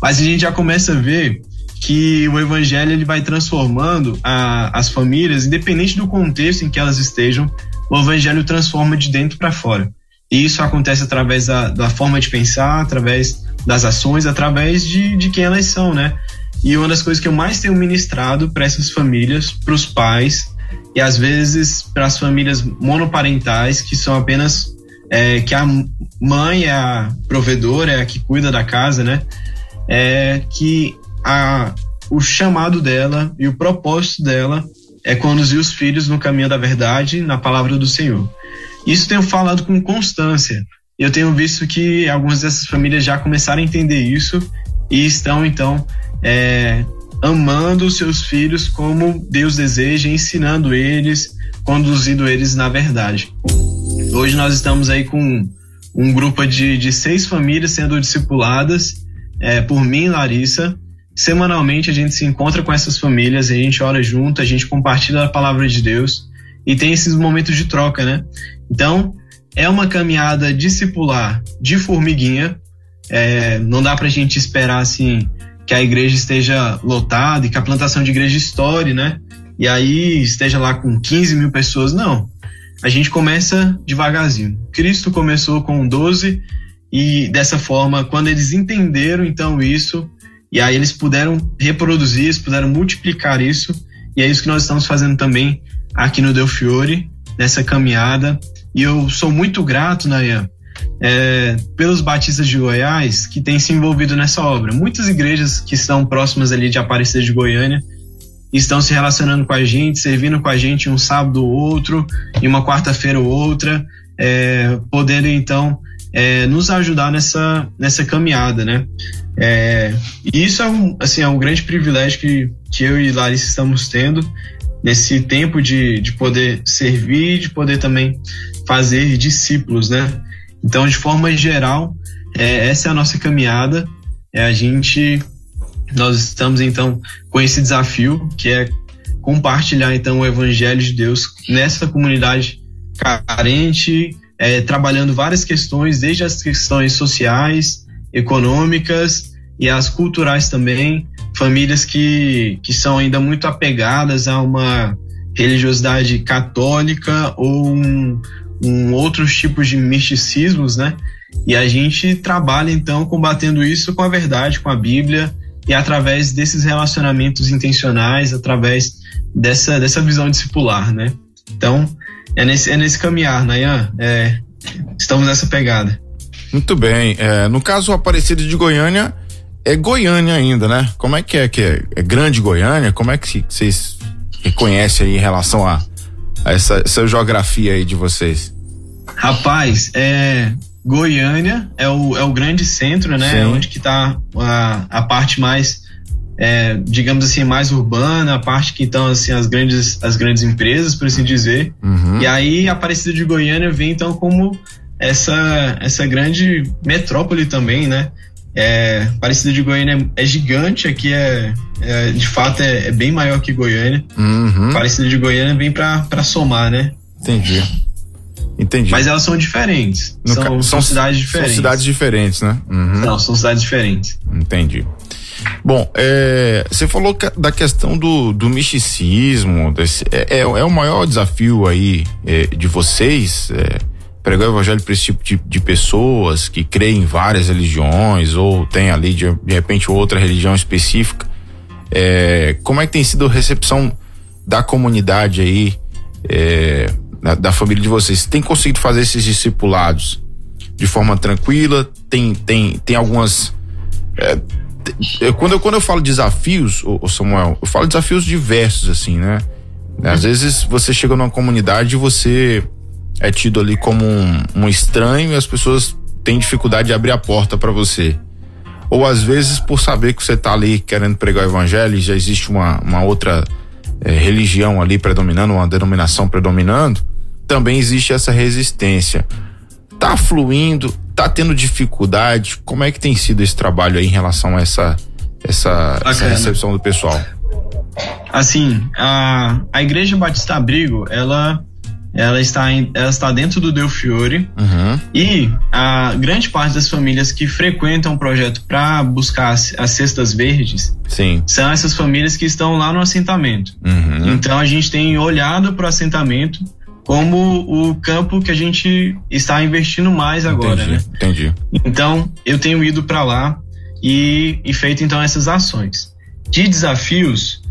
Mas a gente já começa a ver que o evangelho ele vai transformando as famílias, independente do contexto em que elas estejam, o evangelho transforma de dentro para fora. E isso acontece através da forma de pensar, através das ações, através de quem elas são, né? E uma das coisas que eu mais tenho ministrado para essas famílias, para os pais, e às vezes para as famílias monoparentais, que são apenas que a mãe é a provedora, é a que cuida da casa, né? É que o chamado dela e o propósito dela é conduzir os filhos no caminho da verdade, na palavra do Senhor. Isso tenho falado com constância. Eu tenho visto que algumas dessas famílias já começaram a entender isso e estão, então, amando os seus filhos como Deus deseja, ensinando eles, conduzindo eles na verdade. Hoje nós estamos aí com um grupo de 6 famílias sendo discipuladas por mim e Larissa. Semanalmente a gente se encontra com essas famílias, a gente ora junto, a gente compartilha a palavra de Deus e tem esses momentos de troca, né? Então, é uma caminhada discipular de formiguinha, não dá pra gente esperar assim que a igreja esteja lotada e que a plantação de igreja estoure, né? E aí esteja lá com 15 mil pessoas, não. A gente começa devagarzinho. Cristo começou com 12 e dessa forma, quando eles entenderam então isso, e aí eles puderam reproduzir, eles puderam multiplicar isso, e é isso que nós estamos fazendo também aqui no Del Fiore, nessa caminhada. E eu sou muito grato, Nayan, pelos batistas de Goiás que têm se envolvido nessa obra. Muitas igrejas que estão próximas ali de Aparecida de Goiânia estão se relacionando com a gente, servindo com a gente um sábado ou outro, e uma quarta-feira ou outra, podendo então nos ajudar nessa caminhada, né? E isso é um grande privilégio que eu e Larissa estamos tendo nesse tempo de poder servir, de poder também fazer discípulos, né? Então, de forma geral, essa é a nossa caminhada. Nós estamos, então, com esse desafio, que é compartilhar, então, o Evangelho de Deus nessa comunidade carente, trabalhando várias questões, desde as questões sociais, econômicas e as culturais também, famílias que são ainda muito apegadas a uma religiosidade católica ou outros tipos de misticismos, né? E a gente trabalha, então, combatendo isso com a verdade, com a Bíblia, e através desses relacionamentos intencionais, através dessa visão discipular, né? Então, é nesse caminhar, Nayan, estamos nessa pegada. Muito bem. No caso, Aparecida de Goiânia, é Goiânia ainda, né? Como é que é? É grande Goiânia? Como é que vocês reconhecem aí em relação a essa geografia aí de vocês? Rapaz, Goiânia é o grande centro, né? Sim. Onde que tá a parte mais, digamos assim, mais urbana, a parte que estão assim, as grandes empresas, por assim dizer. Uhum. E aí a Aparecida de Goiânia vem então como essa grande metrópole também, né? Aparecida de Goiânia é gigante, aqui de fato é bem maior que Goiânia. Uhum. Aparecida de Goiânia vem pra somar, né? Entendi. Mas elas são diferentes. São cidades diferentes. São cidades diferentes, né? Uhum. Não, são cidades diferentes. Entendi. Bom, você falou da questão do misticismo. É o maior desafio aí de vocês pregar o evangelho para esse tipo de pessoas que creem em várias religiões ou tem ali, de repente, outra religião específica. Como é que tem sido a recepção da comunidade aí? Da família de vocês, tem conseguido fazer esses discipulados de forma tranquila? Tem algumas quando eu falo desafios, ô Samuel, eu falo desafios diversos assim, né? Às vezes você chega numa comunidade e você é tido ali como um estranho e as pessoas têm dificuldade de abrir a porta pra você, ou às vezes por saber que você tá ali querendo pregar o evangelho e já existe uma outra religião ali predominando, uma denominação predominando, também existe essa resistência. Tá fluindo, tá tendo dificuldade? Como é que tem sido esse trabalho aí em relação a essa recepção do pessoal? Assim, a Igreja Batista Abrigo, ela ela está dentro do Del Fiore, uhum. E a grande parte das famílias que frequentam o projeto para buscar as cestas verdes, sim, são essas famílias que estão lá no assentamento. Uhum. Então a gente tem olhado para o assentamento como o campo que a gente está investindo mais agora. Entendi, né? Entendi. Então eu tenho ido para lá e feito então essas ações. De desafios,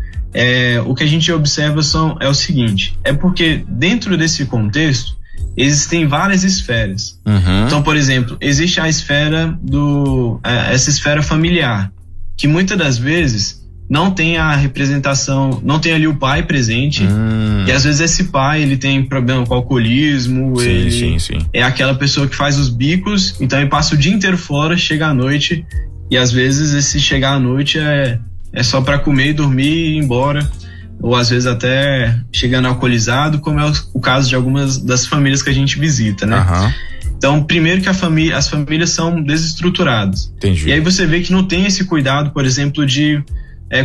o que a gente observa é o seguinte, é porque dentro desse contexto existem várias esferas. Uhum. Então, por exemplo, existe a esfera essa esfera familiar, que muitas das vezes não tem a representação, não tem ali o pai presente, e às vezes esse pai, ele tem problema com alcoolismo, sim, ele sim. é aquela pessoa que faz os bicos, então ele passa o dia inteiro fora, chega à noite, e às vezes esse chegar à noite é só para comer e dormir e ir embora, ou às vezes até chegando alcoolizado, como é o caso de algumas das famílias que a gente visita, né? Uhum. Então, primeiro que as famílias são desestruturadas. Entendi. E aí você vê que não tem esse cuidado, por exemplo, de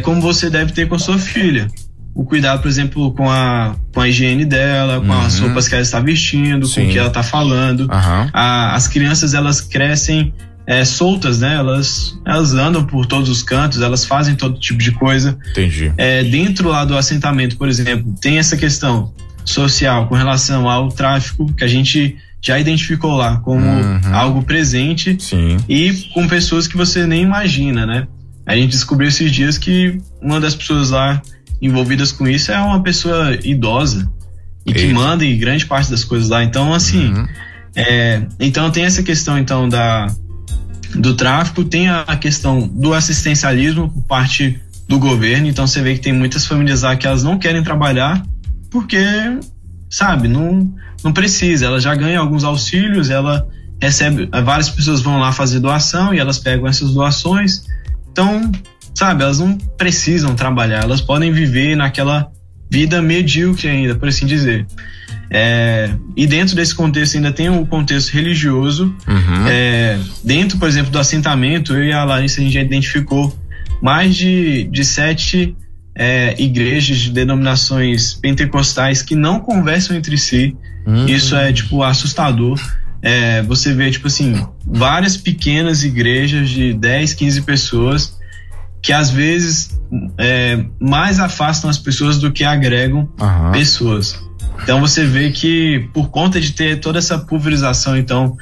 como você deve ter com a sua filha. O cuidado, por exemplo, com a higiene dela, com uhum. as roupas que ela está vestindo, sim, com o que ela está falando. Uhum. As crianças, elas crescem soltas, né? Elas andam por todos os cantos, elas fazem todo tipo de coisa. Entendi. Dentro lá do assentamento, por exemplo, tem essa questão social com relação ao tráfico, que a gente já identificou lá como uhum. algo presente, sim, e com pessoas que você nem imagina, né? A gente descobriu esses dias que uma das pessoas lá envolvidas com isso é uma pessoa idosa e que manda em grande parte das coisas lá. Então, assim, uhum. Então tem essa questão então do tráfico, tem a questão do assistencialismo por parte do governo. Então você vê que tem muitas famílias lá que elas não querem trabalhar porque, sabe, não precisa, ela já ganha alguns auxílios, ela recebe, várias pessoas vão lá fazer doação e elas pegam essas doações, então, sabe, elas não precisam trabalhar, elas podem viver naquela vida medíocre ainda, por assim dizer. E dentro desse contexto ainda tem o contexto religioso. Uhum. Dentro, por exemplo, do assentamento, eu e a Larissa, a gente já identificou mais de 7 igrejas de denominações pentecostais que não conversam entre si. Uhum. Isso é tipo assustador. Você vê tipo assim várias pequenas igrejas de 10, 15 pessoas que às vezes mais afastam as pessoas do que agregam uhum. pessoas. Então você vê que por conta de ter toda essa pulverização então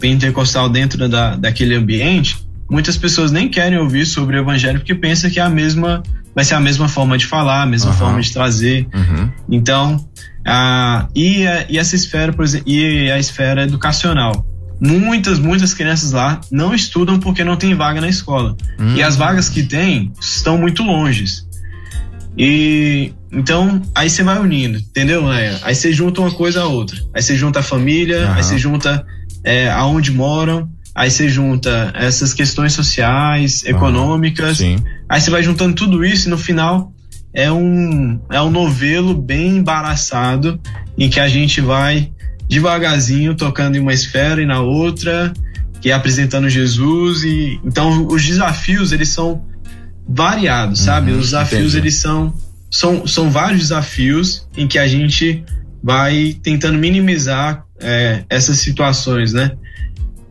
pentecostal dentro daquele ambiente, muitas pessoas nem querem ouvir sobre o evangelho porque pensam que vai ser a mesma forma de falar, a mesma uhum. forma de trazer. Uhum. Então essa esfera, por exemplo, e a esfera educacional. Muitas crianças lá não estudam porque não tem vaga na escola. Uhum. E as vagas que tem estão muito longe. E então, aí você vai unindo, entendeu, né? Aí você junta uma coisa a outra. Aí você junta a família, uhum. aí você junta aonde moram, aí você junta essas questões sociais, uhum. econômicas. Sim. Aí você vai juntando tudo isso e no final é um novelo bem embaraçado em que a gente vai devagarzinho tocando em uma esfera e na outra, que é apresentando Jesus. E então os desafios, eles são variados, sabe? Os desafios, entendi. Eles são vários desafios em que a gente vai tentando minimizar essas situações, né?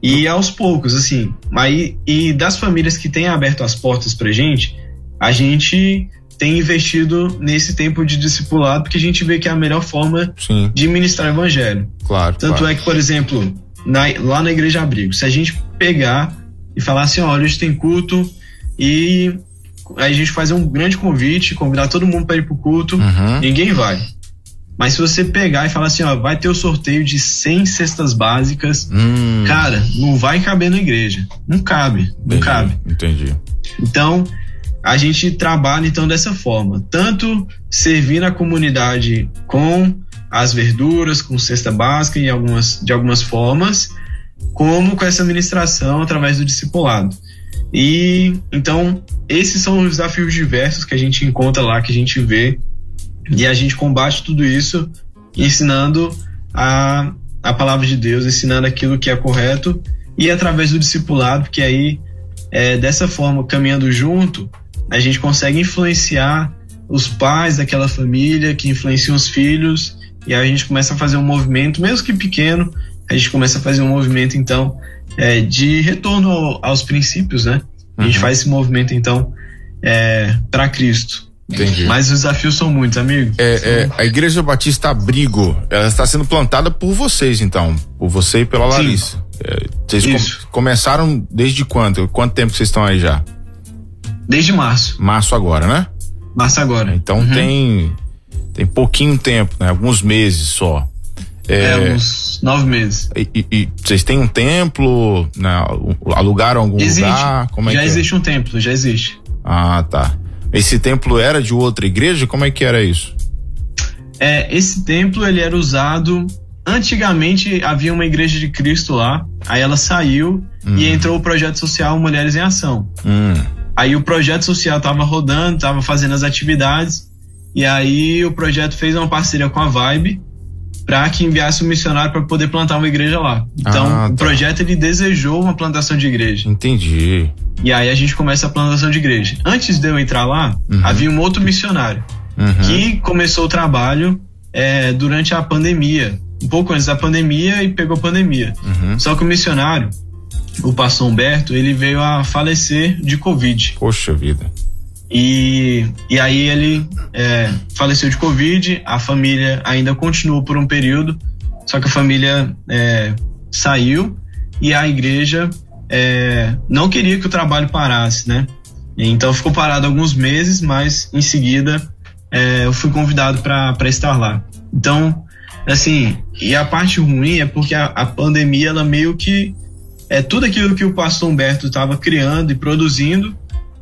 E aos poucos, assim, aí, e das famílias que têm aberto as portas pra gente, a gente tem investido nesse tempo de discipulado, porque a gente vê que é a melhor forma, sim, de ministrar o evangelho. Claro. Tanto claro. É que, por exemplo, lá na Igreja Abrigo, se a gente pegar e falar assim, olha, hoje tem culto e aí a gente faz um grande convite, convidar todo mundo para ir pro culto, uhum. ninguém vai. Mas se você pegar e falar assim, ó, vai ter o sorteio de 100 cestas básicas, cara, não vai caber na igreja. Não cabe, entendi, não cabe. Entendi. Então, a gente trabalha então dessa forma, tanto servir na comunidade com as verduras, com cesta básica e de algumas formas, como com essa administração através do discipulado. E então esses são os desafios diversos que a gente encontra lá, que a gente vê, e a gente combate tudo isso ensinando a palavra de Deus, ensinando aquilo que é correto e através do discipulado, porque aí dessa forma, caminhando junto, a gente consegue influenciar os pais daquela família, que influenciam os filhos, E aí a gente começa a fazer um movimento, mesmo que pequeno, a gente começa a fazer um movimento, então, de retorno aos princípios, né? A gente faz esse movimento, então, para Cristo. Entendi. Mas os desafios são muitos, amigo. A Igreja Batista Abrigo, ela está sendo plantada por vocês, então, por você e pela Larissa. Vocês começaram desde quando? Quanto tempo vocês estão aí já? Desde março. Março agora, né? Março agora. Então tem pouquinho tempo, né? Alguns meses só. Uns 9 meses. E vocês têm um templo, né? Alugaram algum lugar? Como é que é? Já existe um templo, já existe. Ah, tá. Esse templo era de outra igreja? Como é que era isso? Esse templo, ele era usado... Antigamente havia uma igreja de Cristo lá, aí ela saiu e entrou o projeto social Mulheres em Ação. Aí o projeto social tava rodando, tava fazendo as atividades, e aí o projeto fez uma parceria com a Vibe para que enviasse um missionário para poder plantar uma igreja lá. Então, o projeto, ele desejou uma plantação de igreja. Entendi. E aí a gente começa a plantação de igreja. Antes de eu entrar lá, havia um outro missionário que começou o trabalho durante a pandemia, um pouco antes da pandemia, e pegou a pandemia. Só que o missionário, o pastor Humberto, ele veio a falecer de Covid. Poxa vida. E aí ele faleceu de Covid, a família ainda continuou por um período, só que a família saiu, e a igreja não queria que o trabalho parasse, né? Então ficou parado alguns meses, mas em seguida eu fui convidado para estar lá. Então, assim, e a parte ruim é porque a pandemia, ela meio que... tudo aquilo que o pastor Humberto estava criando e produzindo,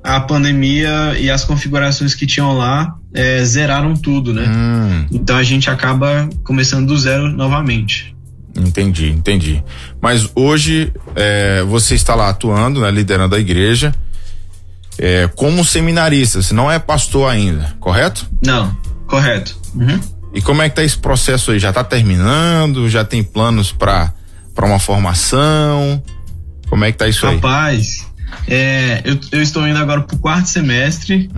a pandemia e as configurações que tinham lá zeraram tudo, né? Então a gente acaba começando do zero novamente. Entendi. Mas hoje você está lá atuando, né, liderando a igreja, como seminarista. Você não é pastor ainda, correto? Não, correto. E como é que tá esse processo aí? Já tá terminando? Já tem planos para uma formação? Como é que tá isso aí? Rapaz, eu estou indo agora pro 4º semestre,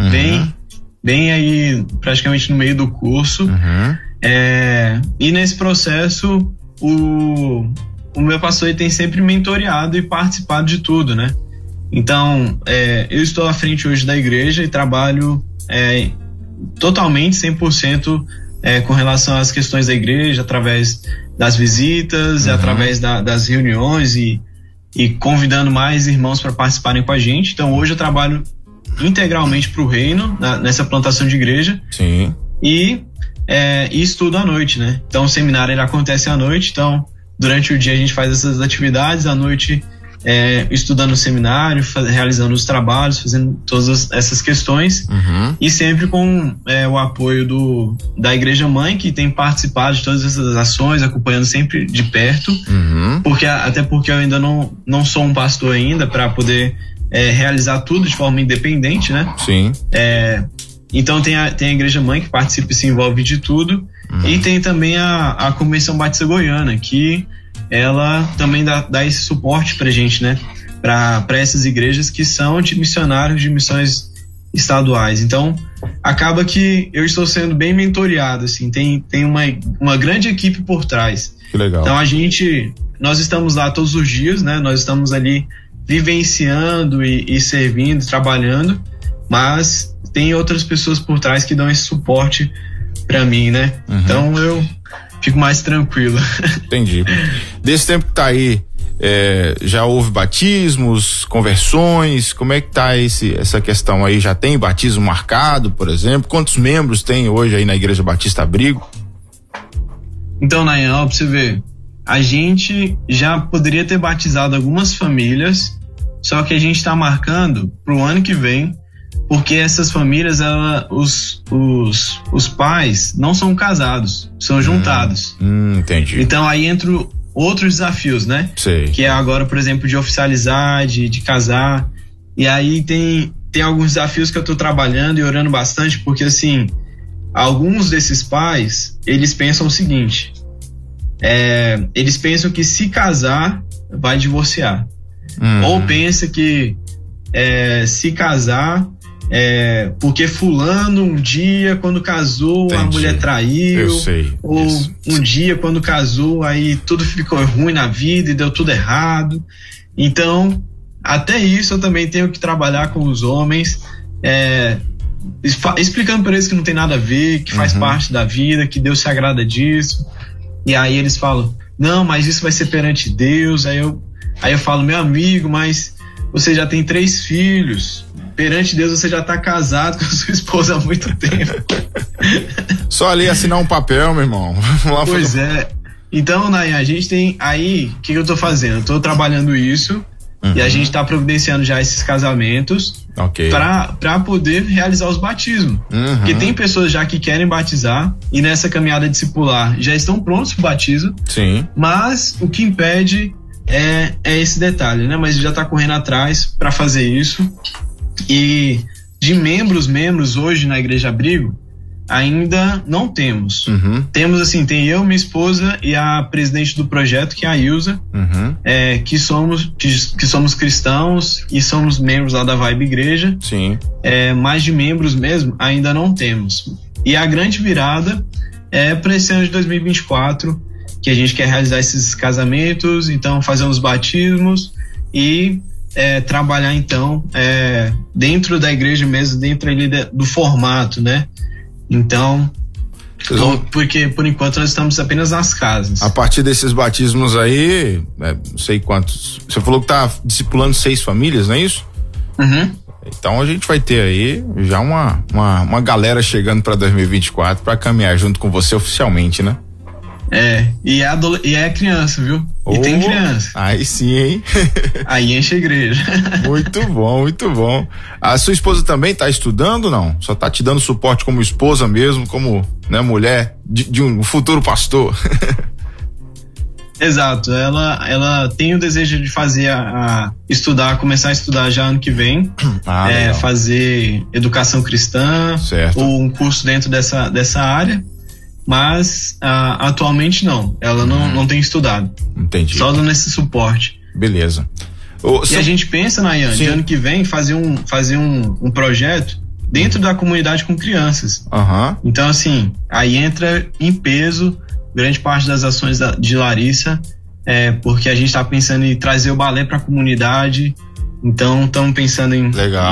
bem aí praticamente no meio do curso. E nesse processo o meu pastor tem sempre mentoreado e participado de tudo, né? Então, eu estou à frente hoje da igreja e trabalho totalmente, 100%, com relação às questões da igreja, através das visitas, através das reuniões e convidando mais irmãos para participarem com a gente. Então hoje eu trabalho integralmente para o reino, nessa plantação de igreja. Sim. E estudo à noite, né? Então o seminário, ele acontece à noite, então durante o dia a gente faz essas atividades, à noite estudando o seminário, realizando os trabalhos, fazendo todas essas questões, e sempre com o apoio da Igreja Mãe, que tem participado de todas essas ações, acompanhando sempre de perto, até porque eu ainda não sou um pastor ainda para poder realizar tudo de forma independente, né? Sim. Então tem a Igreja Mãe, que participa e se envolve de tudo, e tem também a Convenção Batista Goiana, que ela também dá esse suporte pra gente, né? Pra essas igrejas que são de missionários de missões estaduais. Então, acaba que eu estou sendo bem mentoreado, assim, tem uma grande equipe por trás. Que legal. Então, nós estamos lá todos os dias, né? Nós estamos ali vivenciando e servindo, trabalhando, mas tem outras pessoas por trás que dão esse suporte pra mim, né? Então, eu fico mais tranquilo. Entendi. Desse tempo que tá aí, já houve batismos, conversões? Como é que tá essa questão aí? Já tem batismo marcado, por exemplo? Quantos membros tem hoje aí na Igreja Batista Abrigo? Então, Nayan, pra você ver, a gente já poderia ter batizado algumas famílias, só que a gente tá marcando pro ano que vem, porque essas famílias, os pais não são casados, são juntados. Entendi. Então aí entram outros desafios, né? Sei. Que é agora, por exemplo, de oficializar, de casar. E aí tem alguns desafios que eu tô trabalhando e orando bastante, porque assim, alguns desses pais, eles pensam o seguinte, eles pensam que se casar, vai divorciar. Ou pensa que se casar, porque fulano um dia quando casou, entendi, a mulher traiu, eu sei, ou isso, um dia quando casou aí tudo ficou ruim na vida e deu tudo errado. Então até isso eu também tenho que trabalhar com os homens, explicando para eles que não tem nada a ver, que faz parte da vida, que Deus se agrada disso. E aí eles falam, não, mas isso vai ser perante Deus. Aí eu falo, meu amigo, mas você já tem 3 filhos, perante Deus você já tá casado com a sua esposa há muito tempo. Só ali assinar um papel, meu irmão. Vamos lá. Pois é. Então, Nayan, a gente tem aí, o que eu tô fazendo? Eu tô trabalhando isso, e a gente tá providenciando já esses casamentos, okay, para poder realizar os batismos. Porque tem pessoas já que querem batizar e nessa caminhada discipular já estão prontos pro batismo. Sim. Mas o que impede é esse detalhe, né? Mas já tá correndo atrás para fazer isso. E de membros hoje na Igreja Abrigo ainda não temos. Temos assim, tem eu, minha esposa e a presidente do projeto, que é a Ilza, que somos cristãos e somos membros lá da Vibe Igreja. Sim. Mas de membros mesmo ainda não temos. E a grande virada é para esse ano de 2024, que a gente quer realizar esses casamentos, então fazer uns batismos e trabalhar então dentro da igreja mesmo, dentro ali do formato, né? Então, porque por enquanto nós estamos apenas nas casas. A partir desses batismos aí, não sei quantos, você falou que tá discipulando 6 famílias, não é isso? Então a gente vai ter aí já uma galera chegando para 2024 para caminhar junto com você oficialmente, né? E é criança, viu? E tem criança. Aí sim, hein? Aí enche a igreja. Muito bom, muito bom. A sua esposa também tá estudando ou não? Só tá te dando suporte como esposa mesmo, como, né, mulher de um futuro pastor. Exato, ela tem o desejo de fazer começar a estudar já ano que vem, fazer educação cristã, certo, ou um curso dentro dessa área. Mas atualmente não, ela não tem estudado. Entendi. Só dando esse suporte. Beleza. A gente pensa, Nayan, de ano que vem fazer um projeto dentro da comunidade com crianças. Então assim, aí entra em peso grande parte das ações de Larissa, porque a gente está pensando em trazer o balé para a comunidade. Então estamos pensando em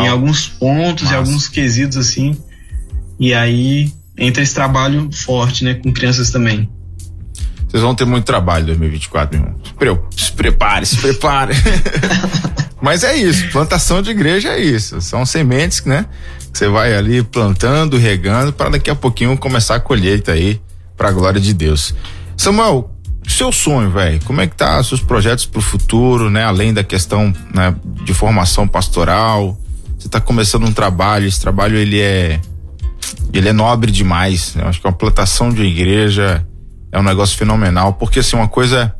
alguns pontos, em alguns quesitos assim. E aí entra esse trabalho forte, né? Com crianças também. Vocês vão ter muito trabalho em 2024, meu irmão. Se prepare. Mas é isso, plantação de igreja é isso. São sementes, né? Que você vai ali plantando, regando, para daqui a pouquinho começar a colheita aí, pra glória de Deus. Samuel, seu sonho, velho, como é que tá seus projetos pro futuro, né? Além da questão, né, de formação pastoral, você tá começando um trabalho, esse trabalho ele é nobre demais, né? Eu acho que uma plantação de igreja é um negócio fenomenal, porque assim, uma coisa,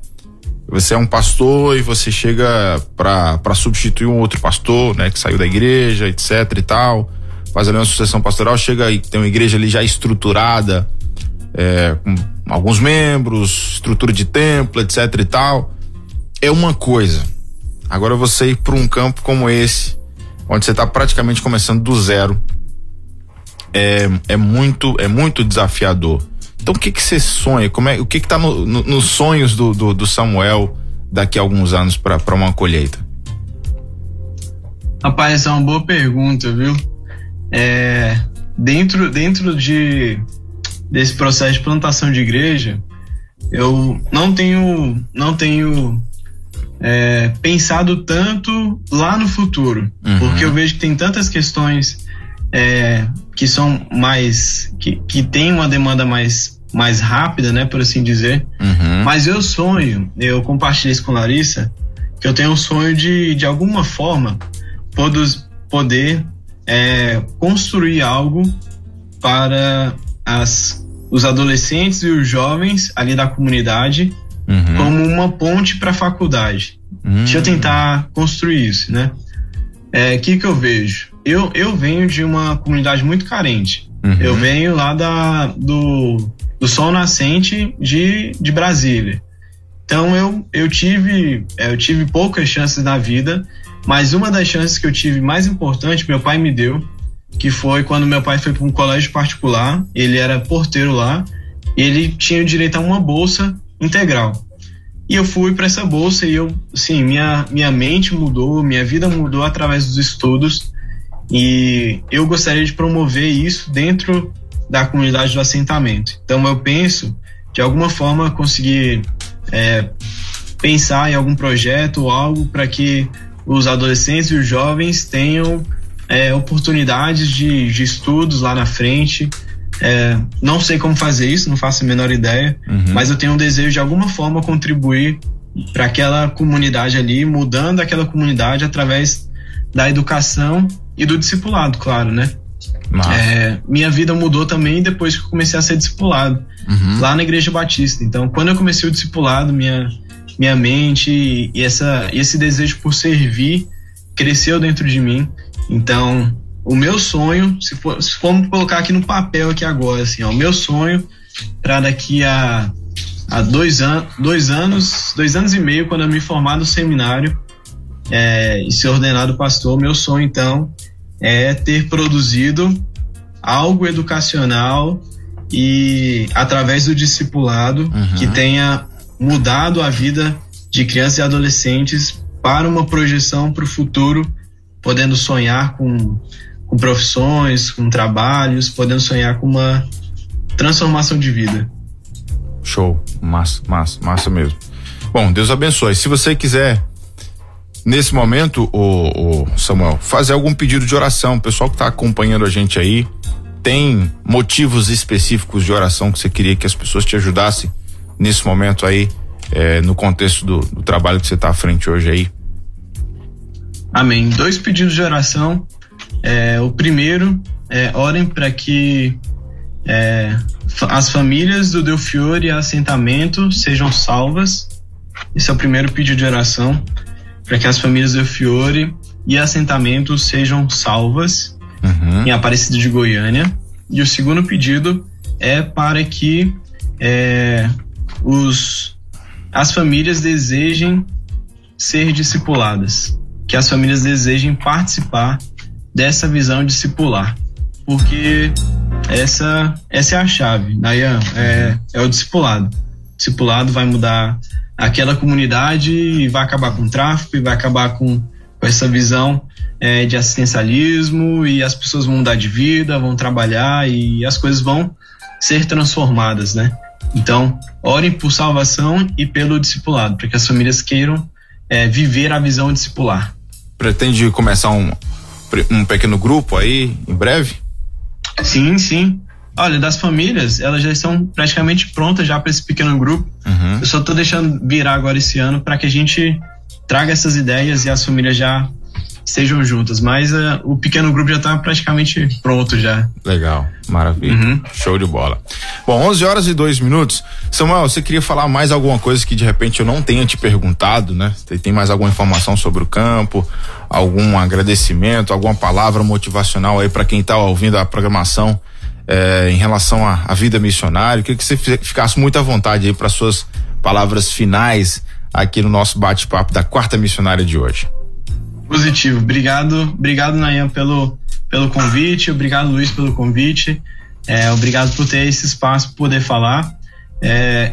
você é um pastor e você chega para substituir um outro pastor, né, que saiu da igreja, etc e tal, faz ali uma sucessão pastoral, chega e tem uma igreja ali já estruturada, com alguns membros, estrutura de templo, etc e tal, é uma coisa. Agora você ir para um campo como esse, onde você tá praticamente começando do zero, é muito desafiador. Então o que você sonha? O que está nos sonhos do Samuel daqui a alguns anos para uma colheita? Rapaz, essa é uma boa pergunta, viu? Dentro desse processo de plantação de igreja, eu não tenho pensado tanto lá no futuro, porque eu vejo que tem tantas questões que são mais que tem uma demanda mais rápida, né, por assim dizer. Mas eu compartilhei isso com a Larissa, que eu tenho um sonho de alguma forma poder construir algo para os adolescentes e os jovens ali da comunidade, como uma ponte para a faculdade. Deixa eu tentar construir isso, né? O que eu vejo? Eu venho de uma comunidade muito carente. Eu venho lá do Sol Nascente de Brasília. Então eu tive poucas chances na vida, mas uma das chances que eu tive mais importante, meu pai me deu, que foi quando meu pai foi para um colégio particular, ele era porteiro lá, e ele tinha o direito a uma bolsa integral. E eu fui para essa bolsa e eu, assim, minha mente mudou, minha vida mudou através dos estudos, e eu gostaria de promover isso dentro da comunidade do assentamento. Então eu penso, de alguma forma, conseguir pensar em algum projeto ou algo para que os adolescentes e os jovens tenham oportunidades de estudos lá na frente. Não sei como fazer isso, não faço a menor ideia, mas eu tenho um desejo de alguma forma contribuir para aquela comunidade ali, mudando aquela comunidade através da educação e do discipulado, claro, né? Minha vida mudou também depois que eu comecei a ser discipulado lá na Igreja Batista. Então, quando eu comecei o discipulado, minha mente e esse desejo por servir cresceu dentro de mim. Então, o meu sonho, se formos colocar aqui no papel aqui agora, assim, ó, o meu sonho para daqui a 2 anos e meio, quando eu me formar no seminário e ser ordenado pastor, meu sonho então é ter produzido algo educacional e através do discipulado que tenha mudado a vida de crianças e adolescentes para uma projeção para o futuro, podendo sonhar com profissões, com trabalhos, podendo sonhar com uma transformação de vida. Show, massa mesmo. Bom, Deus abençoe. Se você quiser, nesse momento, o Samuel, fazer algum pedido de oração, o pessoal que está acompanhando a gente aí, tem motivos específicos de oração que você queria que as pessoas te ajudassem nesse momento aí, no contexto do trabalho que você está à frente hoje aí? Amém. 2 pedidos de oração. O primeiro, orem para que as famílias do Del Fiore e assentamento sejam salvas. Esse é o primeiro pedido de oração, para que as famílias do Del Fiore e assentamento sejam salvas em Aparecida de Goiânia. E o segundo pedido é para que as famílias desejem ser discipuladas, que as famílias desejem participar dessa visão discipular, porque essa é a chave, Nayan, é o discipulado. O discipulado vai mudar aquela comunidade e vai acabar com o tráfico e vai acabar com essa visão de assistencialismo, e as pessoas vão mudar de vida, vão trabalhar e as coisas vão ser transformadas, né? Então, orem por salvação e pelo discipulado, para que as famílias queiram viver a visão discipular. Pretende começar um pequeno grupo aí em breve? Sim. Olha, das famílias, elas já estão praticamente prontas já para esse pequeno grupo. Eu só tô deixando virar agora esse ano para que a gente traga essas ideias e as famílias já estejam juntas, mas o pequeno grupo já tá praticamente pronto já. Legal, maravilha, show de bola. Bom, 11:02. Samuel, você queria falar mais alguma coisa que de repente eu não tenha te perguntado, né? Tem mais alguma informação sobre o campo, algum agradecimento, alguma palavra motivacional aí para quem tá ouvindo a programação em relação à vida missionária? Eu queria que você ficasse muito à vontade aí para suas palavras finais aqui no nosso bate-papo da Quarta Missionária de hoje. Positivo, obrigado Nayan pelo convite, obrigado Luiz pelo convite, obrigado por ter esse espaço para poder falar.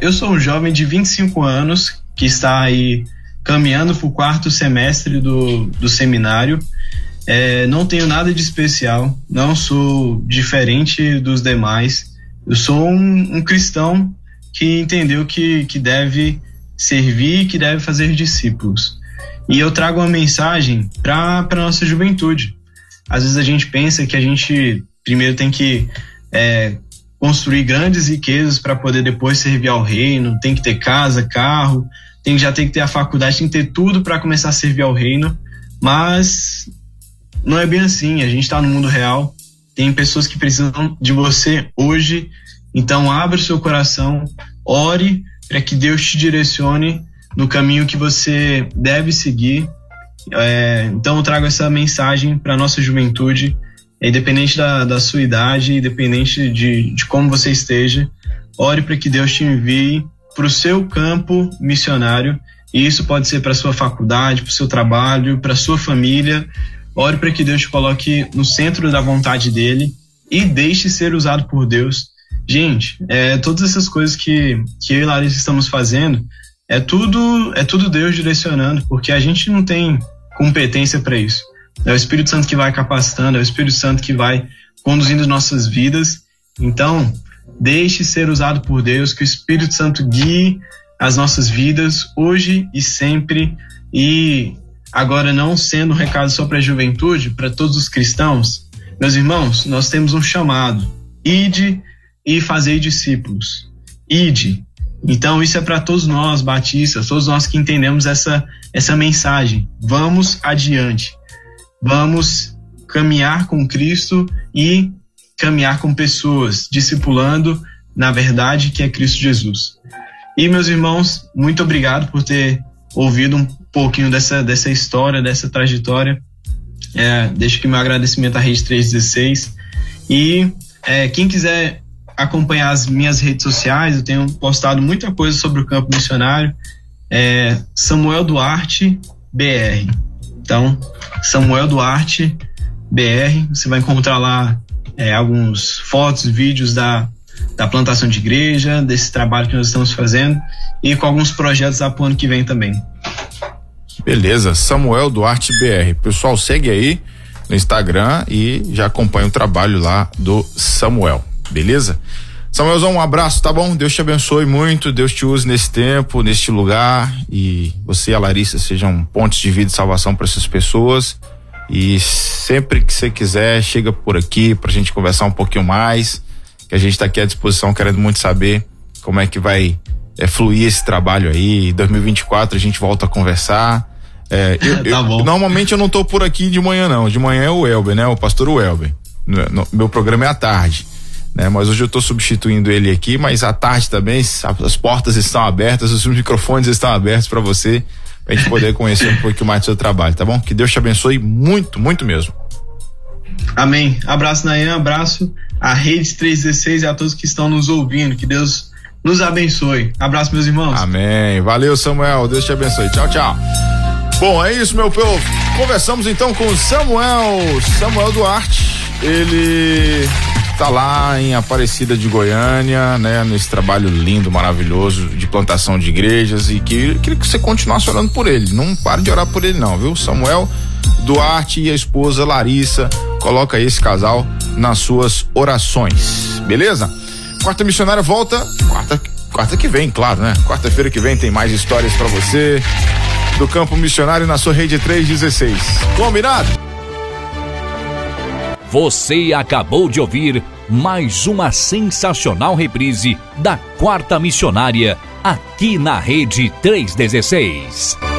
Eu sou um jovem de 25 anos que está aí caminhando para o 4º semestre do seminário. Não tenho nada de especial, não sou diferente dos demais, eu sou um cristão que entendeu que deve servir, que deve fazer discípulos. E eu trago uma mensagem para a nossa juventude. Às vezes a gente pensa que a gente primeiro tem que construir grandes riquezas para poder depois servir ao reino, tem que ter casa, carro, tem que ter a faculdade, tem que ter tudo para começar a servir ao reino, mas não é bem assim. A gente está no mundo real, tem pessoas que precisam de você hoje, então abra o seu coração, ore para que Deus te direcione no caminho que você deve seguir. Então eu trago essa mensagem para a nossa juventude, independente da sua idade, independente de como você esteja, ore para que Deus te envie para o seu campo missionário, e isso pode ser para a sua faculdade, para o seu trabalho, para a sua família, Ore para que Deus te coloque no centro da vontade dele e deixe ser usado por Deus. Gente, todas essas coisas que eu e Larissa estamos fazendo, é tudo Deus direcionando, porque a gente não tem competência para isso. É o Espírito Santo que vai capacitando, é o Espírito Santo que vai conduzindo nossas vidas. Então, deixe ser usado por Deus, que o Espírito Santo guie as nossas vidas hoje e sempre. E agora, não sendo um recado só para a juventude, para todos os cristãos, meus irmãos, nós temos um chamado: ide e fazei discípulos. Ide. Então, isso é para todos nós, batistas, todos nós que entendemos essa mensagem. Vamos adiante. Vamos caminhar com Cristo e caminhar com pessoas, discipulando na verdade que é Cristo Jesus. E, meus irmãos, muito obrigado por ter ouvido um pouquinho dessa história, dessa trajetória. Deixo aqui meu agradecimento à Rede 316. E quem quiser acompanhar as minhas redes sociais, eu tenho postado muita coisa sobre o campo missionário. Samuel Duarte BR. Então, Samuel Duarte BR, você vai encontrar lá alguns fotos, vídeos da plantação de igreja, desse trabalho que nós estamos fazendo e com alguns projetos para o ano que vem também. Beleza, Samuel Duarte BR. Pessoal, segue aí no Instagram e já acompanha o trabalho lá do Samuel, beleza? Samuelzão, um abraço, tá bom? Deus te abençoe muito, Deus te use nesse tempo, neste lugar, e você e a Larissa sejam pontes de vida e salvação para essas pessoas. E sempre que você quiser, chega por aqui pra gente conversar um pouquinho mais, que a gente tá aqui à disposição, querendo muito saber como é que vai fluir esse trabalho aí. Em 2024 a gente volta a conversar. Normalmente eu não tô por aqui de manhã, não. De manhã é o Elber, né? O pastor Elber. Meu programa é à tarde. Né? Mas hoje eu estou substituindo ele aqui, mas à tarde também as portas estão abertas, os microfones estão abertos para você, para a gente poder conhecer um pouquinho mais do seu trabalho, tá bom? Que Deus te abençoe muito, muito mesmo. Amém. Abraço, Nayan, abraço à Rede 316 e a todos que estão nos ouvindo. Que Deus nos abençoe. Abraço, meus irmãos. Amém. Valeu, Samuel. Deus te abençoe. Tchau, tchau. Bom, é isso, meu povo. Conversamos então com o Samuel Duarte. Ele tá lá em Aparecida de Goiânia, né? Nesse trabalho lindo, maravilhoso de plantação de igrejas, e que queria que você continuasse orando por ele. Não pare de orar por ele, não, viu? Samuel Duarte e a esposa Larissa, coloca esse casal nas suas orações, beleza? Quarta Missionária volta quarta que vem, claro, né? Quarta-feira que vem tem mais histórias pra você do campo missionário na sua Rede 316. Combinado? Você acabou de ouvir mais uma sensacional reprise da Quarta Missionária aqui na Rede 316.